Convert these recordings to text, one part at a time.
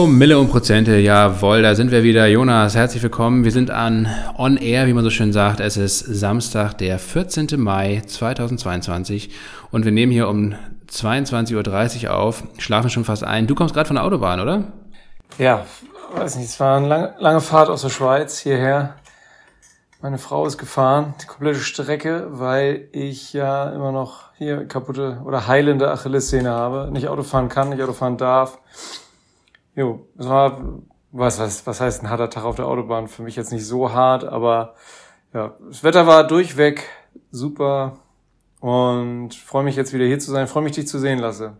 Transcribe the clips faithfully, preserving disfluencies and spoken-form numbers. Hallo, Mille und Prozente, jawohl, da sind wir wieder. Jonas, herzlich willkommen. Wir sind an On Air, wie man so schön sagt. Es ist Samstag, der vierzehnten Mai zweitausendzweiundzwanzig und wir nehmen hier um zweiundzwanzig Uhr dreißig auf, schlafen schon fast ein. Du kommst gerade von der Autobahn, oder? Ja, weiß nicht, es war eine lange, lange Fahrt aus der Schweiz hierher. Meine Frau ist gefahren, die komplette Strecke, weil ich ja immer noch hier kaputte oder heilende Achillessehne habe, nicht Auto fahren kann, nicht Auto fahren darf. Jo, es war, was heißt, was heißt ein harter Tag auf der Autobahn? Für mich jetzt nicht so hart, aber ja, das Wetter war durchweg super und freue mich jetzt wieder hier zu sein, freue mich, dich zu sehen, Lasse.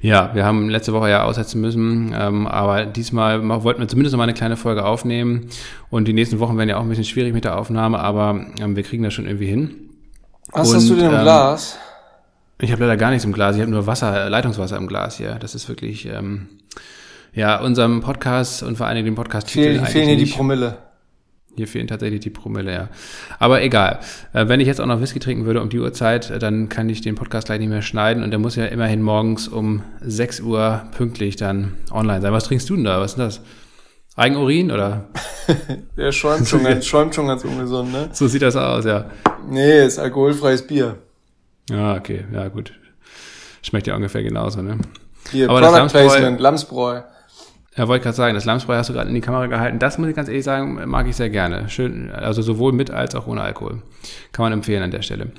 Ja, wir haben letzte Woche ja aussetzen müssen, ähm, aber diesmal wollten wir zumindest noch mal eine kleine Folge aufnehmen und die nächsten Wochen werden ja auch ein bisschen schwierig mit der Aufnahme, aber ähm, wir kriegen das schon irgendwie hin. Was und, hast du denn im ähm, Glas? Ich habe leider gar nichts im Glas, ich habe nur Wasser, Leitungswasser im Glas hier. Das ist wirklich, ähm, ja, unserem Podcast und vor allem dem Podcast-Titel eigentlich fehlen hier die Promille. Hier fehlen tatsächlich die Promille, ja. Aber egal. Wenn ich jetzt auch noch Whisky trinken würde um die Uhrzeit, dann kann ich den Podcast gleich nicht mehr schneiden und der muss ja immerhin morgens um sechs Uhr pünktlich dann online sein. Was trinkst du denn da? Was ist denn das? Eigenurin, oder? Der schäumt schon, ganz, schäumt schon ganz ungesund, ne? So sieht das aus, ja. Nee, ist alkoholfreies Bier. Ja, okay, ja gut. Schmeckt ja ungefähr genauso, ne? Hier, aber Product Placement, Lamsbräu. Ja, wollte ich gerade sagen, das Lamsbräu hast du gerade in die Kamera gehalten. Das muss ich ganz ehrlich sagen, mag ich sehr gerne. Schön, also sowohl mit als auch ohne Alkohol. Kann man empfehlen an der Stelle.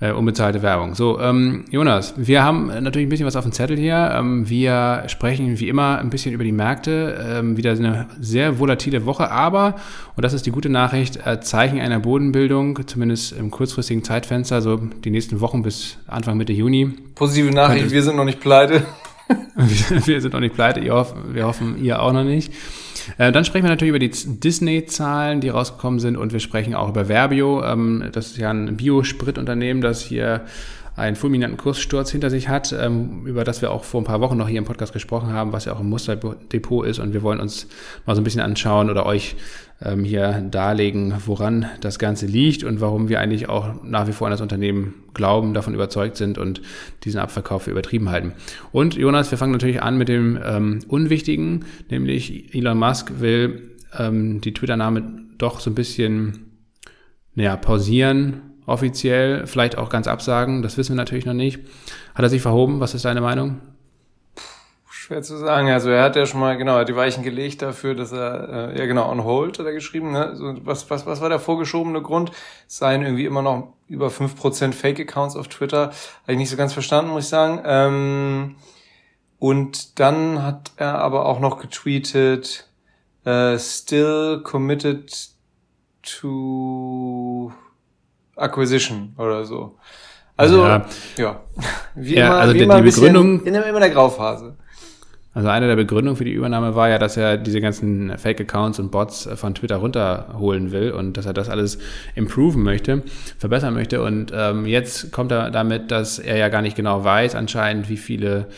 Äh, unbezahlte Werbung. So, ähm, Jonas, wir haben natürlich ein bisschen was auf dem Zettel hier. Ähm, wir sprechen wie immer ein bisschen über die Märkte. Ähm, wieder eine sehr volatile Woche, aber, und das ist die gute Nachricht, äh, Zeichen einer Bodenbildung, zumindest im kurzfristigen Zeitfenster, so die nächsten Wochen bis Anfang Mitte Juni. Positive Nachricht, Könnt, wir sind noch nicht pleite. Wir sind noch nicht pleite, ihr hoff, wir hoffen, ihr auch noch nicht. Äh, dann sprechen wir natürlich über die Disney-Zahlen, die rausgekommen sind und wir sprechen auch über Verbio. Ähm, das ist ja ein Bio-Sprit-Unternehmen, das hier einen fulminanten Kurssturz hinter sich hat, ähm, über das wir auch vor ein paar Wochen noch hier im Podcast gesprochen haben, was ja auch im Musterdepot ist und wir wollen uns mal so ein bisschen anschauen oder euch ähm, hier darlegen, woran das Ganze liegt und warum wir eigentlich auch nach wie vor an das Unternehmen glauben, davon überzeugt sind und diesen Abverkauf für übertrieben halten. Und Jonas, wir fangen natürlich an mit dem ähm, Unwichtigen, nämlich Elon Musk will ähm, die Twitter-Name doch so ein bisschen naja, pausieren, offiziell, vielleicht auch ganz absagen, das wissen wir natürlich noch nicht. Hat er sich verhoben? Was ist deine Meinung? Puh, schwer zu sagen. Also er hat ja schon mal, genau, die Weichen gelegt dafür, dass er, äh, ja genau, on hold hat er geschrieben. Ne? So, was, was, was war der vorgeschobene Grund? Es seien irgendwie immer noch über fünf Prozent Fake-Accounts auf Twitter. Habe ich nicht so ganz verstanden, muss ich sagen. Ähm, und dann hat er aber auch noch getweetet, äh, still committed to Acquisition oder so. Also, ja, ja. Wie ja, immer, also wie die, immer die Begründung, in immer der Grauphase. Also eine der Begründungen für die Übernahme war ja, dass er diese ganzen Fake-Accounts und Bots von Twitter runterholen will und dass er das alles improven möchte, verbessern möchte. Und ähm, jetzt kommt er damit, dass er ja gar nicht genau weiß anscheinend, wie viele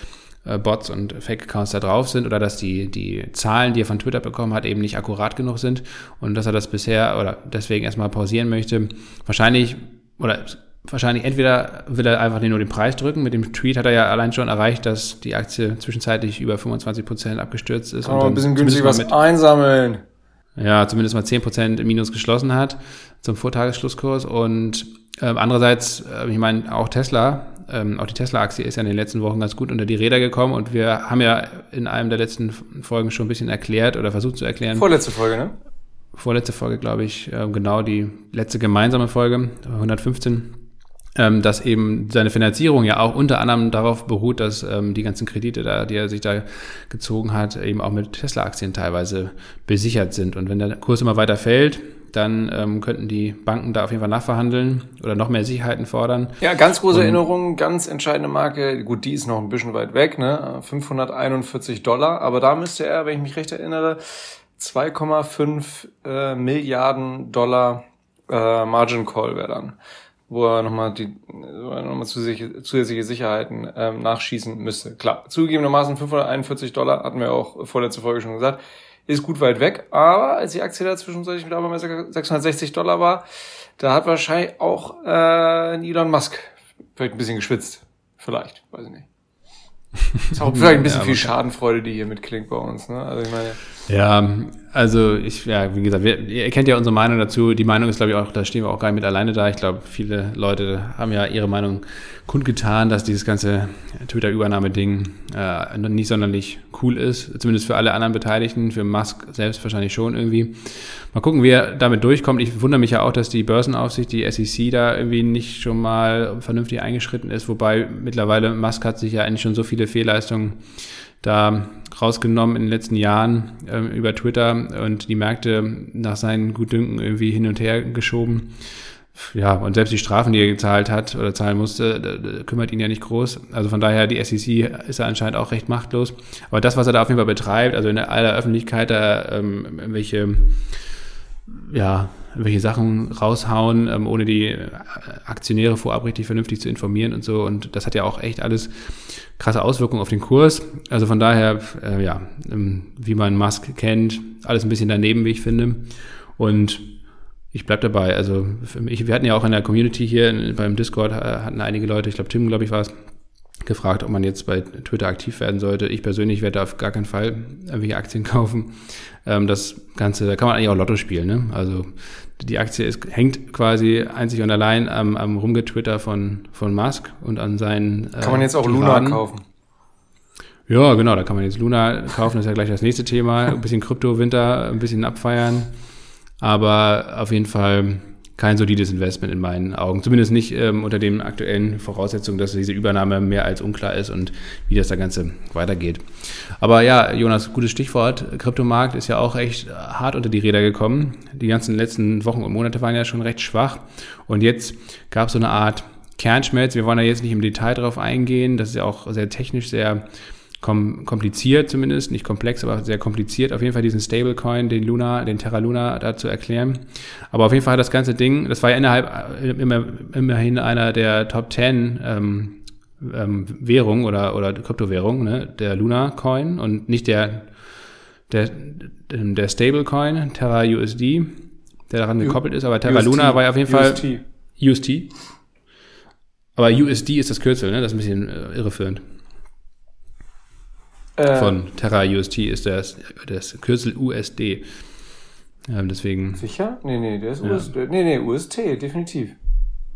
Bots und Fake-Accounts da drauf sind oder dass die die Zahlen, die er von Twitter bekommen hat, eben nicht akkurat genug sind und dass er das bisher oder deswegen erstmal pausieren möchte. Wahrscheinlich oder wahrscheinlich entweder will er einfach nur den Preis drücken. Mit dem Tweet hat er ja allein schon erreicht, dass die Aktie zwischenzeitlich über fünfundzwanzig Prozent abgestürzt ist. Oh, ein bisschen günstig was mit einsammeln. Ja, zumindest mal zehn Prozent im Minus geschlossen hat zum Vortagesschlusskurs und äh, andererseits, äh, ich meine, auch Tesla, Ähm, auch die Tesla-Aktie ist ja in den letzten Wochen ganz gut unter die Räder gekommen und wir haben ja in einem der letzten Folgen schon ein bisschen erklärt oder versucht zu erklären. Vorletzte Folge, ne? Vorletzte Folge, glaube ich, äh, genau, die letzte gemeinsame Folge, hundertfünfzehn, ähm, dass eben seine Finanzierung ja auch unter anderem darauf beruht, dass ähm, die ganzen Kredite, da, die er sich da gezogen hat, eben auch mit Tesla-Aktien teilweise besichert sind. Und wenn der Kurs immer weiter fällt, dann ähm, könnten die Banken da auf jeden Fall nachverhandeln oder noch mehr Sicherheiten fordern. Ja, ganz große Erinnerung, ganz entscheidende Marke. Gut, die ist noch ein bisschen weit weg, ne? fünfhunderteinundvierzig Dollar. Aber da müsste er, wenn ich mich recht erinnere, zwei Komma fünf äh, Milliarden Dollar äh, Margin Call wäre dann, wo er nochmal die nochmal zusätzliche Sicherheiten ähm, nachschießen müsste. Klar, zugegebenermaßen fünfhunderteinundvierzig Dollar, hatten wir auch vorletzte Folge schon gesagt, ist gut weit weg, aber als die Aktie da zwischenzeitlich wieder bei sechshundertsechzig Dollar war, da hat wahrscheinlich auch äh, Elon Musk vielleicht ein bisschen geschwitzt. Vielleicht, weiß ich nicht. Ist auch vielleicht ein bisschen ja, viel Schadenfreude, die hier mitklingt bei uns, ne? Also ich meine. Ja, also ich, ja, wie gesagt, wir, ihr kennt ja unsere Meinung dazu. Die Meinung ist, glaube ich, auch, da stehen wir auch gar nicht mit alleine da. Ich glaube, viele Leute haben ja ihre Meinung kundgetan, dass dieses ganze Twitter-Übernahme-Ding äh, nicht sonderlich cool ist. Zumindest für alle anderen Beteiligten, für Musk selbst wahrscheinlich schon irgendwie. Mal gucken, wie er damit durchkommt. Ich wundere mich ja auch, dass die Börsenaufsicht, die S E C, da irgendwie nicht schon mal vernünftig eingeschritten ist. Wobei mittlerweile Musk hat sich ja eigentlich schon so viele Fehlleistungen da rausgenommen in den letzten Jahren ähm, über Twitter und die Märkte nach seinen Gutdünken irgendwie hin und her geschoben. Ja, und selbst die Strafen, die er gezahlt hat oder zahlen musste, da, da kümmert ihn ja nicht groß. Also von daher, die S E C ist da anscheinend auch recht machtlos. Aber das, was er da auf jeden Fall betreibt, also in aller Öffentlichkeit da ähm, irgendwelche, ja, irgendwelche Sachen raushauen, ähm, ohne die Aktionäre vorab richtig vernünftig zu informieren und so. Und das hat ja auch echt alles krasse Auswirkungen auf den Kurs. Also von daher, äh, ja, ähm, wie man Musk kennt, alles ein bisschen daneben, wie ich finde. Und ich bleib dabei. Also für mich, wir hatten ja auch in der Community hier beim Discord, äh, hatten einige Leute, ich glaube Tim, glaube ich, war es, gefragt, ob man jetzt bei Twitter aktiv werden sollte. Ich persönlich werde auf gar keinen Fall irgendwelche Aktien kaufen. Ähm, das Ganze, da kann man eigentlich auch Lotto spielen, ne? Also die Aktie ist, hängt quasi einzig und allein am, am Rumgetwitter von, von Musk und an seinen äh, kann man jetzt auch Luna kaufen? Ja, genau, da kann man jetzt Luna kaufen, das ist ja gleich das nächste Thema. Ein bisschen Kryptowinter, ein bisschen abfeiern. Aber auf jeden Fall kein solides Investment in meinen Augen. Zumindest nicht ähm, unter den aktuellen Voraussetzungen, dass diese Übernahme mehr als unklar ist und wie das da Ganze weitergeht. Aber ja, Jonas, gutes Stichwort. Kryptomarkt ist ja auch echt hart unter die Räder gekommen. Die ganzen letzten Wochen und Monate waren ja schon recht schwach. Und jetzt gab es so eine Art Kernschmelz. Wir wollen da jetzt nicht im Detail drauf eingehen. Das ist ja auch sehr technisch, sehr kom- kompliziert zumindest. Nicht komplex, aber sehr kompliziert. Auf jeden Fall diesen Stablecoin, den Luna, den Terra Luna da zu erklären. Aber auf jeden Fall hat das ganze Ding, das war ja innerhalb, immer, immerhin einer der Top zehn ähm, ähm, Währung oder, oder Kryptowährung, ne? Der Luna Coin und nicht der, der, der Stablecoin, TerraUSD, der daran gekoppelt ist. Aber Terra U S T, Luna war ja auf jeden U S T. Fall U S T. Aber U S D ist das Kürzel, ne? Das ist ein bisschen äh, irreführend. Äh. Von TerraUSD ist das, das Kürzel U S D. Ja, deswegen. Sicher? Nee, nee, der ist ja. U S D. Nee, nee, U S T, definitiv.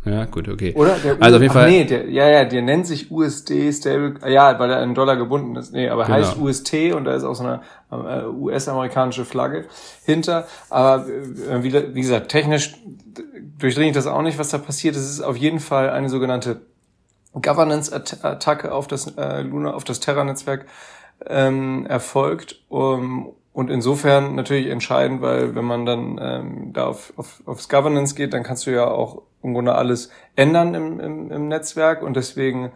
Ja, gut, okay. Oder? Der also U- auf jeden Fall. Ach, nee, der, ja, ja, der nennt sich U S D Stable. Ja, weil er an Dollar gebunden ist. Nee, aber genau. Heißt U S T und da ist auch so eine äh, U S-amerikanische Flagge hinter. Aber äh, wie, wie gesagt, technisch durchdringe ich das auch nicht, was da passiert. Es ist auf jeden Fall eine sogenannte Governance-Attacke auf das äh, Luna, auf das Terra-Netzwerk ähm, erfolgt. Um, und insofern natürlich entscheidend, weil wenn man dann ähm, da auf, auf, aufs Governance geht, dann kannst du ja auch im Grunde alles ändern im, im, im Netzwerk. Und deswegen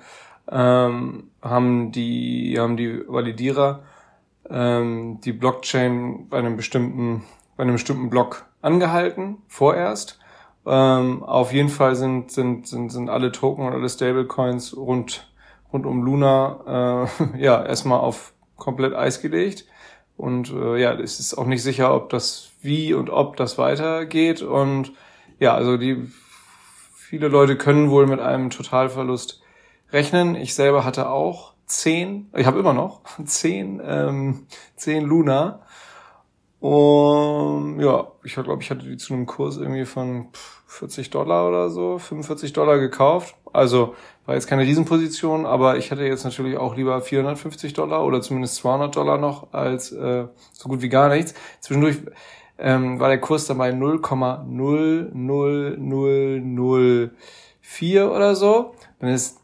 ähm, haben die haben die Validierer ähm, die Blockchain bei einem bestimmten bei einem bestimmten Block angehalten vorerst. Ähm, auf jeden Fall sind sind sind sind alle Token und alle Stablecoins rund rund um Luna äh, ja erstmal auf komplett Eis gelegt und äh, ja, es ist auch nicht sicher, ob das wie und ob das weitergeht und ja, also die viele Leute können wohl mit einem Totalverlust rechnen. Ich selber hatte auch zehn, ich habe immer noch zehn ähm, zehn Luna. Um, ja, ich glaube, ich hatte die zu einem Kurs irgendwie von vierzig Dollar oder so, fünfundvierzig Dollar gekauft. Also war jetzt keine Riesenposition, aber ich hätte jetzt natürlich auch lieber vierhundertfünfzig Dollar oder zumindest zweihundert Dollar noch als äh, so gut wie gar nichts. Zwischendurch ähm, war der Kurs dann bei null Komma null null null null vier oder so. Dann ist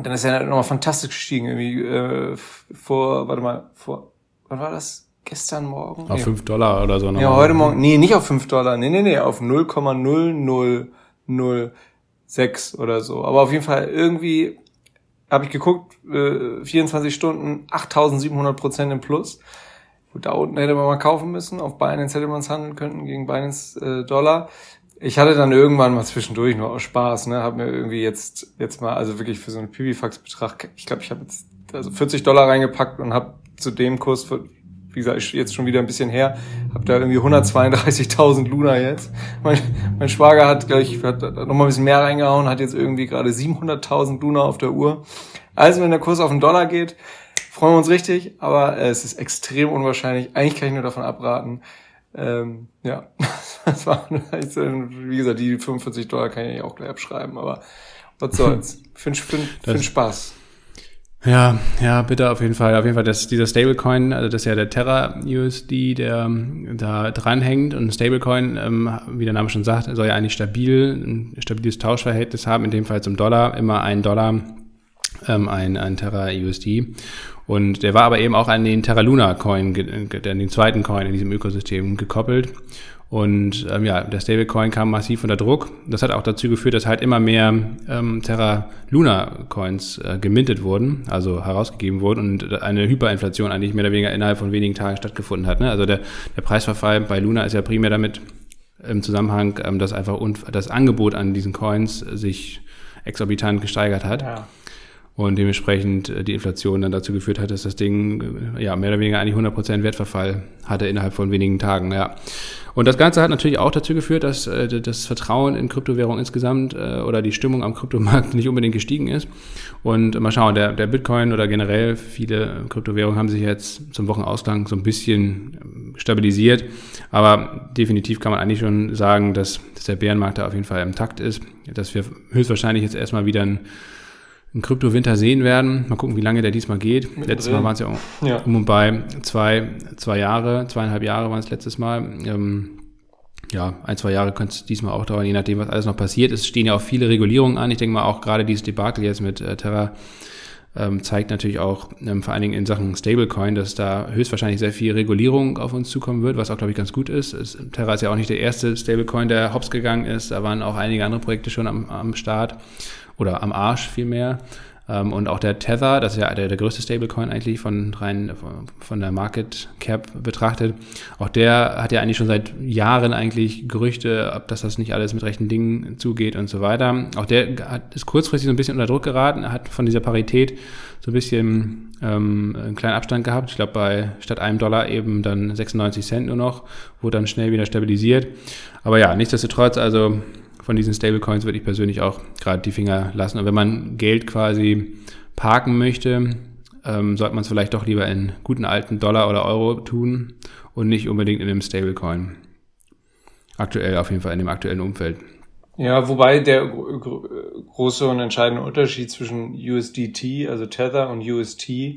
dann ist er nochmal fantastisch gestiegen. Irgendwie äh, vor, warte mal, vor, wann war das? Gestern Morgen? Auf fünf Dollar oder so. Ja, nochmal. Heute Morgen. Nee, nicht auf fünf Dollar. Nee, nee, nee, auf null Komma null null null sechs oder so. Aber auf jeden Fall irgendwie habe ich geguckt, äh, vierundzwanzig Stunden, achttausendsiebenhundert Prozent im Plus. Gut, da unten hätte man mal kaufen müssen. Auf Binance hätte man es handeln können gegen Binance äh, Dollar. Ich hatte dann irgendwann mal zwischendurch nur aus Spaß, ne, habe mir irgendwie jetzt jetzt mal, also wirklich für so einen Pipifax-Betrag, ich glaube, ich habe jetzt also vierzig Dollar reingepackt und habe zu dem Kurs für, wie gesagt, ich jetzt schon wieder ein bisschen her, habe da irgendwie hundertzweiunddreißigtausend Luna jetzt. Mein, mein Schwager hat gleich, hat nochmal ein bisschen mehr reingehauen, hat jetzt irgendwie gerade siebenhunderttausend Luna auf der Uhr. Also wenn der Kurs auf den Dollar geht, freuen wir uns richtig, aber äh, es ist extrem unwahrscheinlich. Eigentlich kann ich nur davon abraten. Ähm, ja, das war, wie gesagt, die fünfundvierzig Dollar kann ich auch gleich abschreiben, aber was soll's. Find, find, find Spaß. Ja, ja, bitte auf jeden Fall. Auf jeden Fall, dass dieser Stablecoin, also das ist ja der TerraUSD, der da dranhängt, und Stablecoin, ähm, wie der Name schon sagt, soll ja eigentlich stabil, ein stabiles Tauschverhältnis haben, in dem Fall zum Dollar, immer ein Dollar, ähm, ein, ein TerraUSD. Und der war aber eben auch an den Terra Luna Coin, an den zweiten Coin in diesem Ökosystem gekoppelt. Und ähm, ja, der Stablecoin kam massiv unter Druck. Das hat auch dazu geführt, dass halt immer mehr ähm, Terra Luna Coins äh, gemintet wurden, also herausgegeben wurden, und eine Hyperinflation eigentlich mehr oder weniger innerhalb von wenigen Tagen stattgefunden hat. Ne? Also der, der Preisverfall bei Luna ist ja primär damit im Zusammenhang, ähm, dass einfach unf- das Angebot an diesen Coins sich exorbitant gesteigert hat. Ja. Und dementsprechend die Inflation dann dazu geführt hat, dass das Ding ja mehr oder weniger eigentlich hundert Prozent Wertverfall hatte innerhalb von wenigen Tagen. Ja. Und das Ganze hat natürlich auch dazu geführt, dass äh, das Vertrauen in Kryptowährung insgesamt äh, oder die Stimmung am Kryptomarkt nicht unbedingt gestiegen ist. Und äh, mal schauen, der, der Bitcoin oder generell viele Kryptowährungen haben sich jetzt zum Wochenausgang so ein bisschen stabilisiert. Aber definitiv kann man eigentlich schon sagen, dass, dass der Bärenmarkt da auf jeden Fall im Takt ist, dass wir höchstwahrscheinlich jetzt erstmal wieder ein einen Kryptowinter sehen werden. Mal gucken, wie lange der diesmal geht. Letztes Mal waren es ja auch ja. um und bei zwei, zwei Jahre, zweieinhalb Jahre waren es letztes Mal. Ähm, ja, ein, zwei Jahre könnte es diesmal auch dauern, je nachdem, was alles noch passiert. Es stehen ja auch viele Regulierungen an. Ich denke mal, auch gerade dieses Debakel jetzt mit äh, Terra ähm, zeigt natürlich auch, ähm, vor allen Dingen in Sachen Stablecoin, dass da höchstwahrscheinlich sehr viel Regulierung auf uns zukommen wird, was auch, glaube ich, ganz gut ist. Es, Terra ist ja auch nicht der erste Stablecoin, der hops gegangen ist. Da waren auch einige andere Projekte schon am, am Start. Oder am Arsch vielmehr. Und auch der Tether, das ist ja der, der größte Stablecoin eigentlich von rein von der Market Cap betrachtet, auch der hat ja eigentlich schon seit Jahren eigentlich Gerüchte, ob das das nicht alles mit rechten Dingen zugeht und so weiter. Auch der hat, ist kurzfristig so ein bisschen unter Druck geraten, hat von dieser Parität so ein bisschen ähm, einen kleinen Abstand gehabt. Ich glaube, bei statt einem Dollar eben dann sechsundneunzig Cent nur noch, wurde dann schnell wieder stabilisiert. Aber ja, nichtsdestotrotz, also von diesen Stablecoins würde ich persönlich auch gerade die Finger lassen. Und wenn man Geld quasi parken möchte, ähm, sollte man es vielleicht doch lieber in guten alten Dollar oder Euro tun und nicht unbedingt in einem Stablecoin. Aktuell auf jeden Fall, in dem aktuellen Umfeld. Ja, wobei der gro- große und entscheidende Unterschied zwischen U S D T, also Tether, und U S T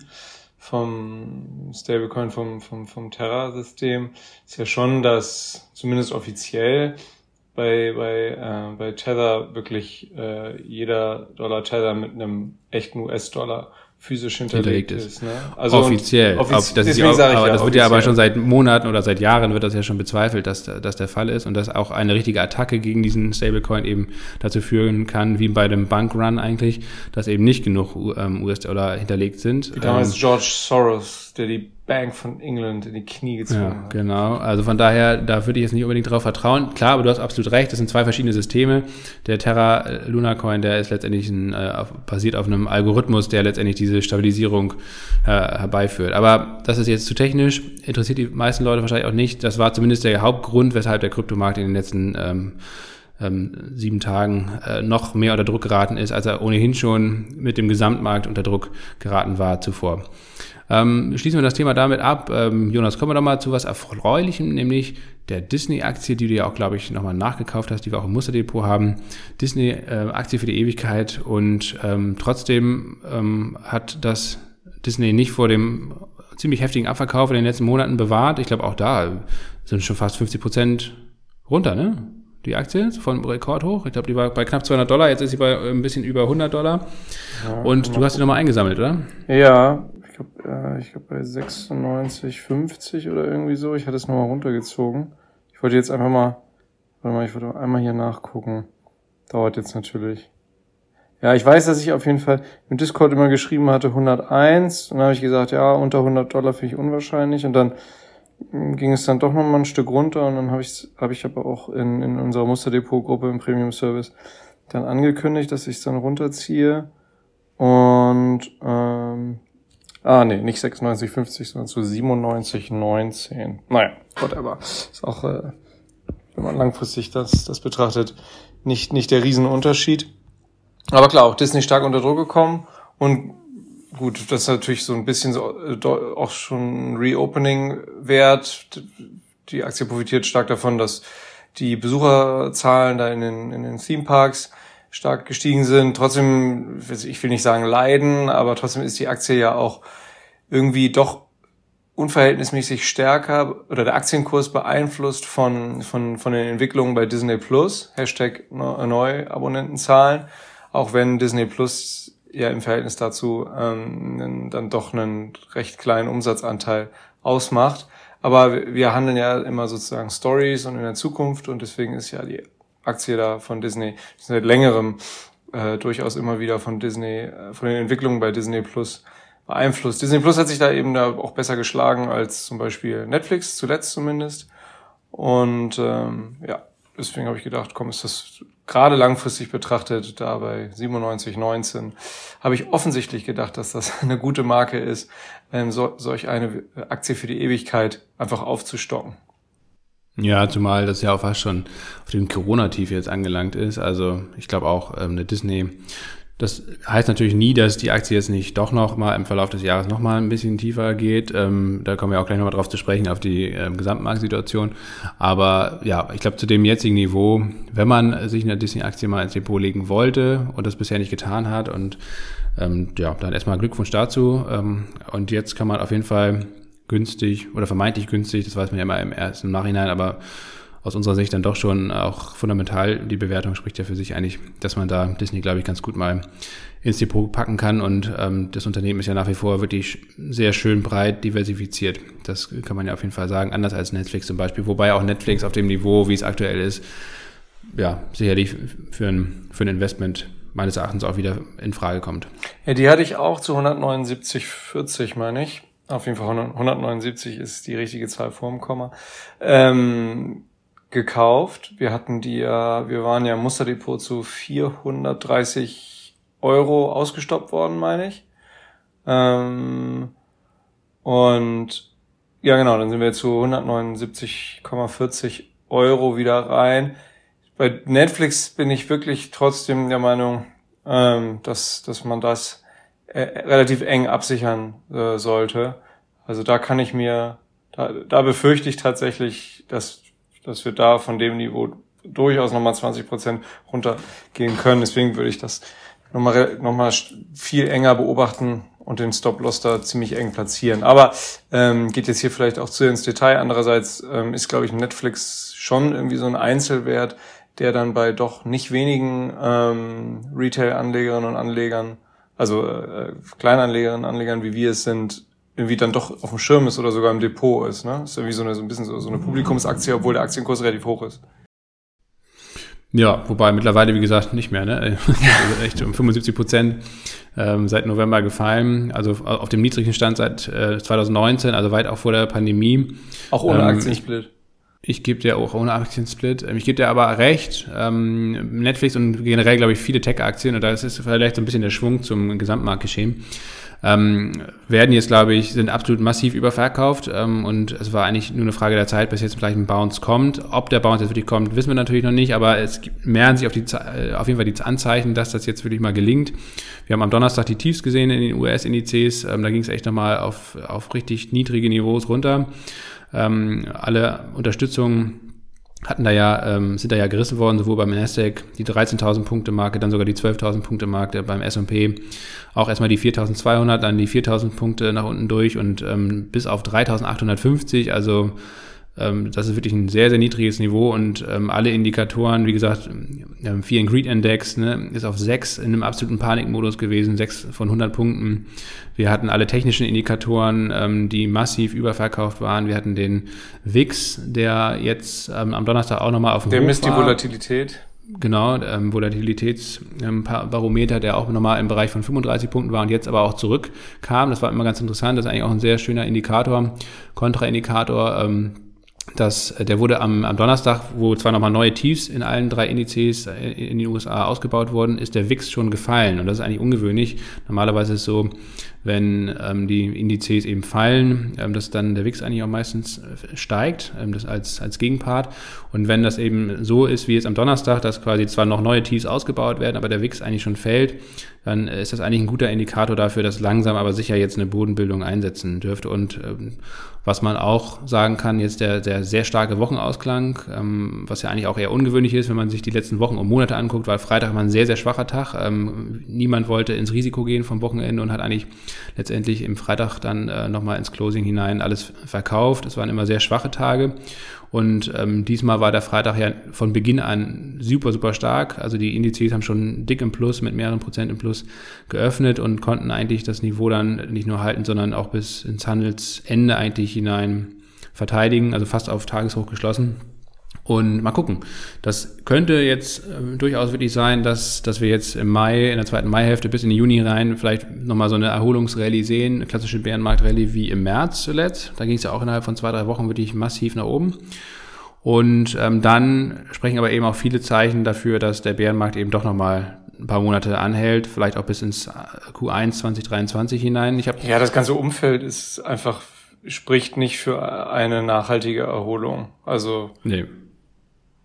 vom Stablecoin, vom, vom, vom Terra-System ist ja schon, dass zumindest offiziell bei bei äh, bei Tether wirklich äh, jeder Dollar Tether mit einem echten U S-Dollar physisch hinterlegt, hinterlegt ist. ist ne? Also offiziell. Offiz- das ist ja, aber, ja, das wird ja aber schon seit Monaten oder seit Jahren wird das ja schon bezweifelt, dass das der Fall ist und dass auch eine richtige Attacke gegen diesen Stablecoin eben dazu führen kann, wie bei dem Bankrun eigentlich, dass eben nicht genug U S-Dollar hinterlegt sind. Wie damals ähm, George Soros, der die Bank von England in die Knie gezogen. Ja, genau. Also von daher, da würde ich jetzt nicht unbedingt drauf vertrauen. Klar, aber du hast absolut recht. Das sind zwei verschiedene Systeme. Der Terra Luna Coin, der ist letztendlich ein, äh, basiert auf einem Algorithmus, der letztendlich diese Stabilisierung äh, herbeiführt. Aber das ist jetzt zu technisch. Interessiert die meisten Leute wahrscheinlich auch nicht. Das war zumindest der Hauptgrund, weshalb der Kryptomarkt in den letzten ähm, ähm, sieben Tagen äh, noch mehr unter Druck geraten ist, als er ohnehin schon mit dem Gesamtmarkt unter Druck geraten war zuvor. Ähm, schließen wir das Thema damit ab. Ähm, Jonas, kommen wir doch mal zu was Erfreulichem, nämlich der Disney-Aktie, die du ja auch, glaube ich, nochmal nachgekauft hast, die wir auch im Musterdepot haben. Disney-Aktie äh, für die Ewigkeit, und ähm, trotzdem ähm, hat das Disney nicht vor dem ziemlich heftigen Abverkauf in den letzten Monaten bewahrt. Ich glaube, auch da sind schon fast fünfzig Prozent runter, ne? Die Aktie von Rekordhoch. Ich glaube, die war bei knapp zweihundert Dollar. Jetzt ist sie bei ein bisschen über hundert Dollar. Ja, und du hast sie nochmal eingesammelt, oder? Ja. Ich glaube, äh, ich glaube bei sechsundneunzig fünfzig oder irgendwie so. Ich hatte es nochmal runtergezogen. Ich wollte jetzt einfach mal, warte mal, ich wollte einmal hier nachgucken. Dauert jetzt natürlich. Ja, ich weiß, dass ich auf jeden Fall im Discord immer geschrieben hatte hunderteins. Dann habe ich gesagt, ja, unter hundert Dollar finde ich unwahrscheinlich. Und dann ging es dann doch nochmal ein Stück runter. Und dann habe ich habe ich aber auch in, in unserer Musterdepot-Gruppe im Premium-Service dann angekündigt, dass ich es dann runterziehe. Und ähm, Ah, nee, nicht sechsundneunzig fünfzig, sondern zu siebenundneunzig neunzehn. Naja, whatever. Ist auch, äh, wenn man langfristig das, das betrachtet, nicht, nicht der Riesenunterschied. Aber klar, auch Disney stark unter Druck gekommen und Gut, das ist natürlich so ein bisschen so, äh, auch schon Reopening-Wert. Die Aktie profitiert stark davon, dass die Besucherzahlen da in den, in den Theme-Parks stark gestiegen sind. Trotzdem, ich will nicht sagen leiden, aber trotzdem ist die Aktie ja auch irgendwie doch unverhältnismäßig stärker oder der Aktienkurs beeinflusst von von von den Entwicklungen bei Disney Plus, Hashtag Neuabonnentenzahlen, auch wenn Disney Plus ja im Verhältnis dazu ähm, dann doch einen recht kleinen Umsatzanteil ausmacht. Aber wir handeln ja immer sozusagen Stories und in der Zukunft und deswegen ist ja die Aktie da von Disney seit längerem äh, durchaus immer wieder von Disney, äh, von den Entwicklungen bei Disney Plus beeinflusst. Disney Plus hat sich da eben da auch besser geschlagen als zum Beispiel Netflix, zuletzt zumindest. Und ähm, ja, deswegen habe ich gedacht, komm, ist das gerade langfristig betrachtet, da bei siebenundneunzig neunzehn, habe ich offensichtlich gedacht, dass das eine gute Marke ist, ähm, so, solch eine Aktie für die Ewigkeit einfach aufzustocken. Ja, zumal das ja auch fast schon auf dem Corona-Tief jetzt angelangt ist. Also ich glaube auch ähm, eine Disney. Das heißt natürlich nie, dass die Aktie jetzt nicht doch noch mal im Verlauf des Jahres noch mal ein bisschen tiefer geht. Ähm, da kommen wir auch gleich noch mal drauf zu sprechen, auf die äh, Gesamtmarktsituation. Aber ja, ich glaube, zu dem jetzigen Niveau, wenn man sich eine Disney-Aktie mal ins Depot legen wollte und das bisher nicht getan hat, und ähm, ja, dann erstmal Glückwunsch dazu. Ähm, und jetzt kann man auf jeden Fall günstig oder vermeintlich günstig, das weiß man ja immer im ersten Nachhinein, aber aus unserer Sicht dann doch schon auch fundamental, die Bewertung spricht ja für sich eigentlich, dass man da Disney, glaube ich, ganz gut mal ins Depot packen kann. Und ähm, das Unternehmen ist ja nach wie vor wirklich sehr schön breit diversifiziert. Das kann man ja auf jeden Fall sagen, anders als Netflix zum Beispiel. Wobei auch Netflix auf dem Niveau, wie es aktuell ist, ja, sicherlich für ein, für ein Investment meines Erachtens auch wieder in Frage kommt. Ja, die hatte ich auch zu hundertneunundsiebzig vierzig, meine ich. Auf jeden Fall hundertneunundsiebzig ist die richtige Zahl vor dem Komma. Ähm... gekauft. Wir hatten die ja, wir waren ja im Musterdepot zu vierhundertdreißig Euro ausgestoppt worden, meine ich. Ähm, und ja genau, dann sind wir zu hundertneunundsiebzig Komma vierzig Euro wieder rein. Bei Netflix bin ich wirklich trotzdem der Meinung, ähm, dass dass man das äh, relativ eng absichern äh, sollte. Also da kann ich mir, da, da befürchte ich tatsächlich, dass dass wir da von dem Niveau durchaus nochmal zwanzig Prozent runtergehen können. Deswegen würde ich das nochmal nochmal viel enger beobachten und den Stop-Loss da ziemlich eng platzieren. Aber ähm, geht jetzt hier vielleicht auch zu ins Detail. Andererseits ähm, ist, glaube ich, Netflix schon irgendwie so ein Einzelwert, der dann bei doch nicht wenigen ähm, Retail-Anlegerinnen und Anlegern, also äh, Kleinanlegerinnen und Anlegern, wie wir es sind, irgendwie dann doch auf dem Schirm ist oder sogar im Depot ist, ne? Ist irgendwie so eine, so ein bisschen so, so eine Publikumsaktie, obwohl der Aktienkurs relativ hoch ist. Ja, wobei mittlerweile, wie gesagt, nicht mehr, ne? Also echt um fünfundsiebzig Prozent ähm, seit November gefallen. Also auf dem niedrigsten Stand seit äh, zwanzig neunzehn, also weit auch vor der Pandemie. Auch ohne ähm, Aktiensplit. Ich gebe dir auch ohne Aktiensplit. Ich gebe dir aber recht. Ähm, Netflix und generell, glaube ich, viele Tech-Aktien, und das ist vielleicht so ein bisschen der Schwung zum Gesamtmarktgeschehen, ähm, werden jetzt, glaube ich, sind absolut massiv überverkauft. Ähm, und es war eigentlich nur eine Frage der Zeit, bis jetzt vielleicht ein Bounce kommt. Ob der Bounce jetzt wirklich kommt, wissen wir natürlich noch nicht. Aber es mehren sich auf, die, auf jeden Fall die Anzeichen, dass das jetzt wirklich mal gelingt. Wir haben am Donnerstag die Tiefs gesehen in den U S-Indizes. Ähm, da ging es echt nochmal auf, auf richtig niedrige Niveaus runter. Ähm, alle Unterstützungen hatten da ja, ähm, sind da ja gerissen worden, sowohl beim Nasdaq, die dreizehntausend-Punkte-Marke, dann sogar die zwölftausend-Punkte-Marke, beim S und P auch erstmal die viertausendzweihundert, dann die viertausend Punkte nach unten durch und ähm, bis auf dreitausendachthundertfünfzig, also ähm, das ist wirklich ein sehr, sehr niedriges Niveau, und ähm, alle Indikatoren, wie gesagt, ähm, Fear and Greed Index, ne, ist auf sechs in einem absoluten Panikmodus gewesen, sechs von hundert Punkten. Wir hatten alle technischen Indikatoren, ähm, die massiv überverkauft waren. Wir hatten den W I X, der jetzt ähm, am Donnerstag auch nochmal auf dem Hoch war. Der misst die Volatilität. Genau, ähm, Volatilitätsbarometer, ähm, der auch nochmal im Bereich von fünfunddreißig Punkten war und jetzt aber auch zurückkam. Das war immer ganz interessant. Das ist eigentlich auch ein sehr schöner Indikator, Kontraindikator. Ähm, Das, der wurde am, am Donnerstag, wo zwar nochmal neue Tiefs in allen drei Indizes in den U S A ausgebaut wurden, ist der W I X schon gefallen. Und das ist eigentlich ungewöhnlich. Normalerweise ist es so, wenn ähm, die Indizes eben fallen, ähm, dass dann der W I X eigentlich auch meistens steigt, ähm, das als, als Gegenpart. Und wenn das eben so ist wie jetzt am Donnerstag, dass quasi zwar noch neue Tiefs ausgebaut werden, aber der W I X eigentlich schon fällt, dann ist das eigentlich ein guter Indikator dafür, dass langsam aber sicher jetzt eine Bodenbildung einsetzen dürfte. Und ähm, was man auch sagen kann, jetzt der, der sehr starke Wochenausklang, ähm, was ja eigentlich auch eher ungewöhnlich ist, wenn man sich die letzten Wochen und Monate anguckt, weil Freitag war ein sehr, sehr schwacher Tag. Ähm, niemand wollte ins Risiko gehen vom Wochenende und hat eigentlich letztendlich im Freitag dann äh, nochmal ins Closing hinein alles verkauft. Es waren immer sehr schwache Tage. Und ähm, diesmal war der Freitag ja von Beginn an super, super stark. Also die Indizes haben schon dick im Plus, mit mehreren Prozent im Plus geöffnet und konnten eigentlich das Niveau dann nicht nur halten, sondern auch bis ins Handelsende eigentlich hinein verteidigen, also fast auf Tageshoch geschlossen. Und mal gucken, das könnte jetzt äh, durchaus wirklich sein, dass dass wir jetzt im Mai, in der zweiten Maihälfte bis in den Juni rein vielleicht nochmal so eine Erholungsrallye sehen, eine klassische Bärenmarktrallye wie im März zuletzt. Da ging es ja auch innerhalb von zwei, drei Wochen wirklich massiv nach oben. Und ähm, dann sprechen aber eben auch viele Zeichen dafür, dass der Bärenmarkt eben doch nochmal ein paar Monate anhält, vielleicht auch bis ins Q eins zwanzig dreiundzwanzig hinein. Ich hab ja, das ganze Umfeld ist einfach, spricht nicht für eine nachhaltige Erholung. Also nee.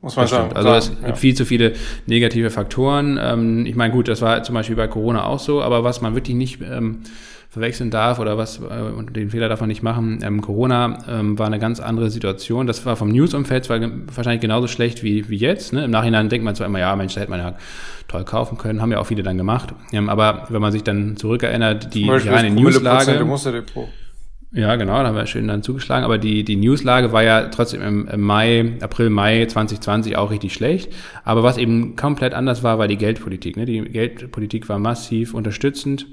Muss man sagen. Also es gibt ja viel zu viele negative Faktoren. Ich meine, gut, das war zum Beispiel bei Corona auch so, aber was man wirklich nicht verwechseln darf oder was, und den Fehler darf man nicht machen, Corona war eine ganz andere Situation. Das war vom News-Umfeld zwar wahrscheinlich genauso schlecht wie wie jetzt. Im Nachhinein denkt man zwar immer, ja, Mensch, da hätte man ja toll kaufen können, haben ja auch viele dann gemacht. Aber wenn man sich dann zurückerinnert, die reine Newslage... Ja, genau, da haben wir schön dann zugeschlagen. Aber die die Newslage war ja trotzdem im, im Mai, April, Mai zwanzig zwanzig auch richtig schlecht. Aber was eben komplett anders war, war die Geldpolitik. Ne? Die Geldpolitik war massiv unterstützend.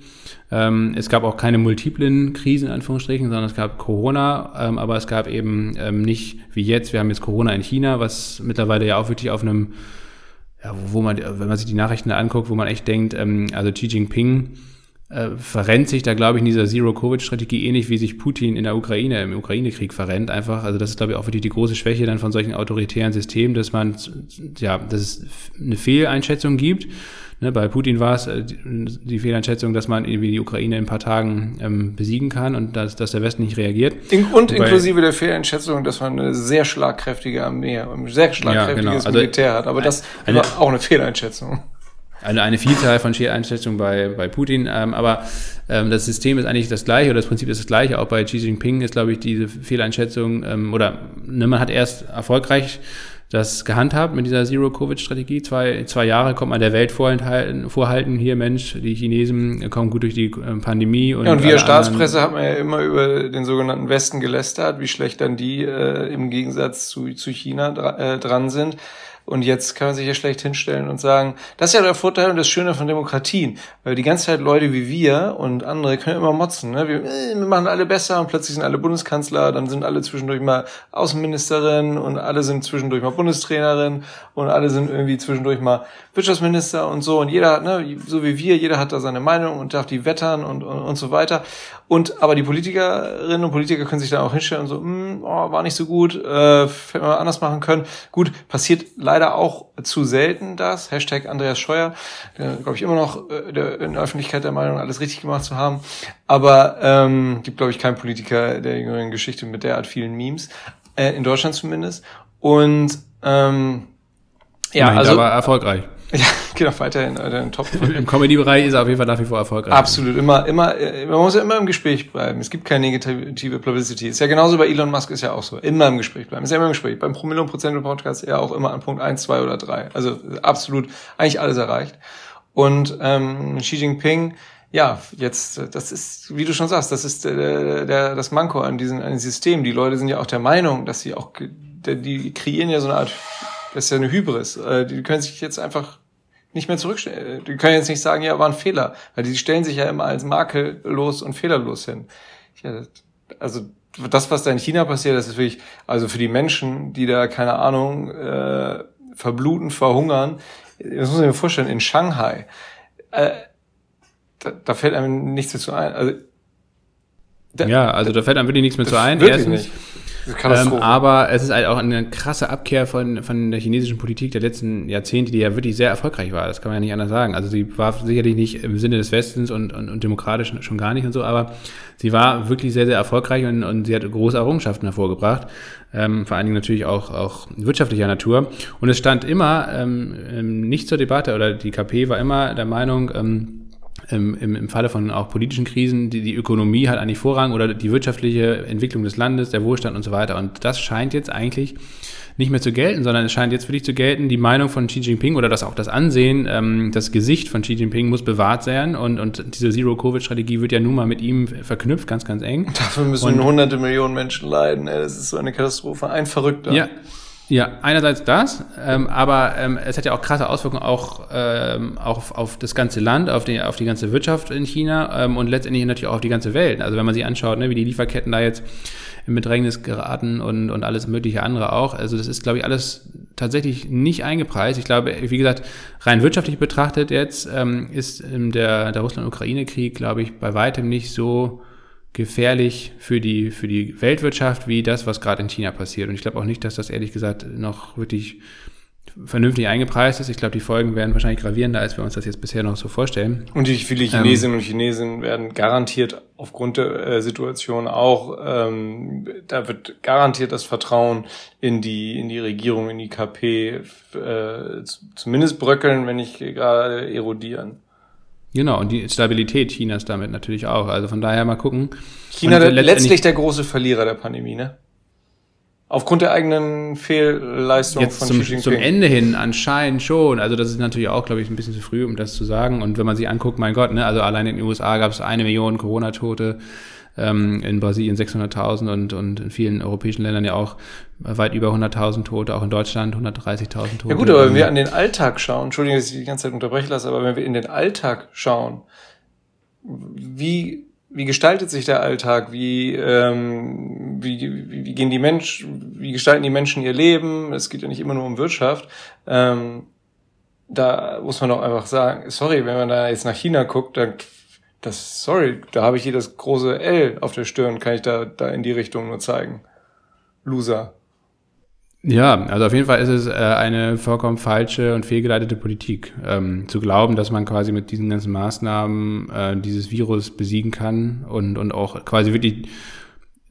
Ähm, es gab auch keine multiplen Krisen, in Anführungsstrichen, sondern es gab Corona. Ähm, aber es gab eben ähm, nicht wie jetzt, wir haben jetzt Corona in China, was mittlerweile ja auch wirklich auf einem, ja, wo man, wenn man sich die Nachrichten da anguckt, wo man echt denkt, ähm, also Xi Jinping Äh, verrennt sich da, glaube ich, in dieser Zero-Covid-Strategie ähnlich, wie sich Putin in der Ukraine, im Ukraine-Krieg verrennt einfach. Also das ist, glaube ich, auch wirklich die große Schwäche dann von solchen autoritären Systemen, dass man, ja, dass es eine Fehleinschätzung gibt. Ne, bei Putin war es äh, die Fehleinschätzung, dass man irgendwie die Ukraine in ein paar Tagen ähm, besiegen kann und dass, dass der Westen nicht reagiert. In, und Wobei, inklusive der Fehleinschätzung, dass man eine sehr schlagkräftige Armee, ein sehr schlagkräftiges ja, genau. also, Militär hat. Aber das eine, war auch eine Fehleinschätzung. Eine, eine Vielzahl von Fehleinschätzungen bei, bei Putin, ähm, aber ähm, das System ist eigentlich das gleiche oder das Prinzip ist das gleiche. Auch bei Xi Jinping ist, glaube ich, diese Fehleinschätzung ähm, oder ne, man hat erst erfolgreich das gehandhabt mit dieser Zero-Covid-Strategie. Zwei, zwei Jahre kommt man der Welt vorenthalten, vorhalten, hier Mensch, die Chinesen kommen gut durch die Pandemie. Und, ja, und wir Staatspresse hat man ja immer über den sogenannten Westen gelästert, wie schlecht dann die äh, im Gegensatz zu, zu China dra- äh, dran sind. Und jetzt kann man sich ja schlecht hinstellen und sagen, das ist ja der Vorteil und das Schöne von Demokratien, weil die ganze Zeit Leute wie wir und andere können immer motzen. Ne? Wir, äh, wir machen alle besser und plötzlich sind alle Bundeskanzler, dann sind alle zwischendurch mal Außenministerin und alle sind zwischendurch mal Bundestrainerin und alle sind irgendwie zwischendurch mal Wirtschaftsminister und so. Und jeder, ne, so wie wir, jeder hat da seine Meinung und darf die wettern und, und, und so weiter. Und aber die Politikerinnen und Politiker können sich dann auch hinstellen und so, mh, oh, war nicht so gut, äh, hätten wir anders machen können. Gut, passiert leider auch zu selten das. Hashtag Andreas Scheuer, glaube ich immer noch äh, der, in der Öffentlichkeit der Meinung, alles richtig gemacht zu haben. Aber ähm, gibt, glaube ich, keinen Politiker der jüngeren Geschichte mit derart vielen Memes, äh, in Deutschland zumindest. Und ähm, ja, nein, also aber erfolgreich. Ja, genau, weiterhin äh, den Top. Im Comedy-Bereich ist er auf jeden Fall nach wie vor erfolgreich. Absolut, immer, immer, man muss ja immer im Gespräch bleiben. Es gibt keine negative Publicity. Ist ja genauso bei Elon Musk, ist ja auch so. Immer im Gespräch bleiben, ist ja immer im Gespräch. Beim Promille und Prozent Podcast ja auch immer an Punkt eins, zwei oder drei. Also absolut, eigentlich alles erreicht. Und ähm, Xi Jinping, ja, jetzt, das ist, wie du schon sagst, das ist der, der, das Manko an diesem an System. Die Leute sind ja auch der Meinung, dass sie auch, die kreieren ja so eine Art... Das ist ja eine Hybris. Die können sich jetzt einfach nicht mehr zurückstellen. Die können jetzt nicht sagen, ja, war ein Fehler. Weil die stellen sich ja immer als makellos und fehlerlos hin. Ja, also das, was da in China passiert, das ist wirklich, also für die Menschen, die da, keine Ahnung, äh, verbluten, verhungern. Das muss ich mir vorstellen, in Shanghai. Äh, da, da fällt einem nichts dazu ein. Also, da, ja, also da fällt einem wirklich nichts mehr zu ein. Wirklich Erstens, nicht. Ähm, aber es ist halt auch eine krasse Abkehr von, von der chinesischen Politik der letzten Jahrzehnte, die ja wirklich sehr erfolgreich war. Das kann man ja nicht anders sagen. Also sie war sicherlich nicht im Sinne des Westens und, und, und demokratisch schon gar nicht und so, aber sie war wirklich sehr, sehr erfolgreich und, und sie hat große Errungenschaften hervorgebracht. Ähm, vor allen Dingen natürlich auch, auch wirtschaftlicher Natur. Und es stand immer ähm, nicht zur Debatte, oder die K P war immer der Meinung, ähm, Im, im Falle von auch politischen Krisen, die, die Ökonomie hat eigentlich Vorrang oder die wirtschaftliche Entwicklung des Landes, der Wohlstand und so weiter. Und das scheint jetzt eigentlich nicht mehr zu gelten, sondern es scheint jetzt wirklich zu gelten, die Meinung von Xi Jinping oder das auch das Ansehen, ähm, das Gesicht von Xi Jinping muss bewahrt sein und, und diese Zero-Covid-Strategie wird ja nun mal mit ihm verknüpft, ganz, ganz eng. Dafür müssen und, hunderte Millionen Menschen leiden, ey, das ist so eine Katastrophe, ein Verrückter. Ja. Ja, einerseits das, ähm, aber ähm, es hat ja auch krasse Auswirkungen auch, ähm, auch auf, auf das ganze Land, auf die, auf die ganze Wirtschaft in China ähm, und letztendlich natürlich auch auf die ganze Welt. Also wenn man sich anschaut, ne, wie die Lieferketten da jetzt in Bedrängnis geraten und, und alles mögliche andere auch. Also das ist, glaube ich, alles tatsächlich nicht eingepreist. Ich glaube, wie gesagt, rein wirtschaftlich betrachtet jetzt ähm, ist der, der Russland-Ukraine-Krieg, glaube ich, bei weitem nicht so gefährlich für die für die Weltwirtschaft wie das, was gerade in China passiert. Und ich glaube auch nicht, dass das ehrlich gesagt noch wirklich vernünftig eingepreist ist. Ich glaube, die Folgen werden wahrscheinlich gravierender, als wir uns das jetzt bisher noch so vorstellen. Und viele Chinesinnen ähm, und Chinesen werden garantiert aufgrund der äh, Situation auch, ähm, da wird garantiert das Vertrauen in die in die Regierung, in die K P äh, zumindest bröckeln, wenn nicht gerade erodieren. Genau, und die Stabilität Chinas damit natürlich auch. Also von daher mal gucken. China der, letztlich der große Verlierer der Pandemie, ne? Aufgrund der eigenen Fehlleistung jetzt von zum, Xi Jinping. Zum Ende hin anscheinend schon. Also das ist natürlich auch, glaube ich, ein bisschen zu früh, um das zu sagen. Und wenn man sich anguckt, mein Gott, ne? Also allein in den U S A gab es eine Million Corona-Tote, ähm, in Brasilien sechshunderttausend und, und in vielen europäischen Ländern ja auch weit über hunderttausend Tote, auch in Deutschland hundertdreißigtausend Tote. Ja gut, aber wenn wir an den Alltag schauen, Entschuldigung, dass ich die ganze Zeit unterbrechen lasse, aber wenn wir in den Alltag schauen, wie wie gestaltet sich der Alltag, wie ähm, wie, wie, wie gehen die Menschen, wie gestalten die Menschen ihr Leben? Es geht ja nicht immer nur um Wirtschaft. Ähm, da muss man doch einfach sagen, sorry, wenn man da jetzt nach China guckt, dann das sorry, da habe ich hier das große L auf der Stirn, kann ich da da in die Richtung nur zeigen. Loser. Ja, also auf jeden Fall ist es äh, eine vollkommen falsche und fehlgeleitete Politik, ähm, zu glauben, dass man quasi mit diesen ganzen Maßnahmen äh, dieses Virus besiegen kann und und auch quasi wirklich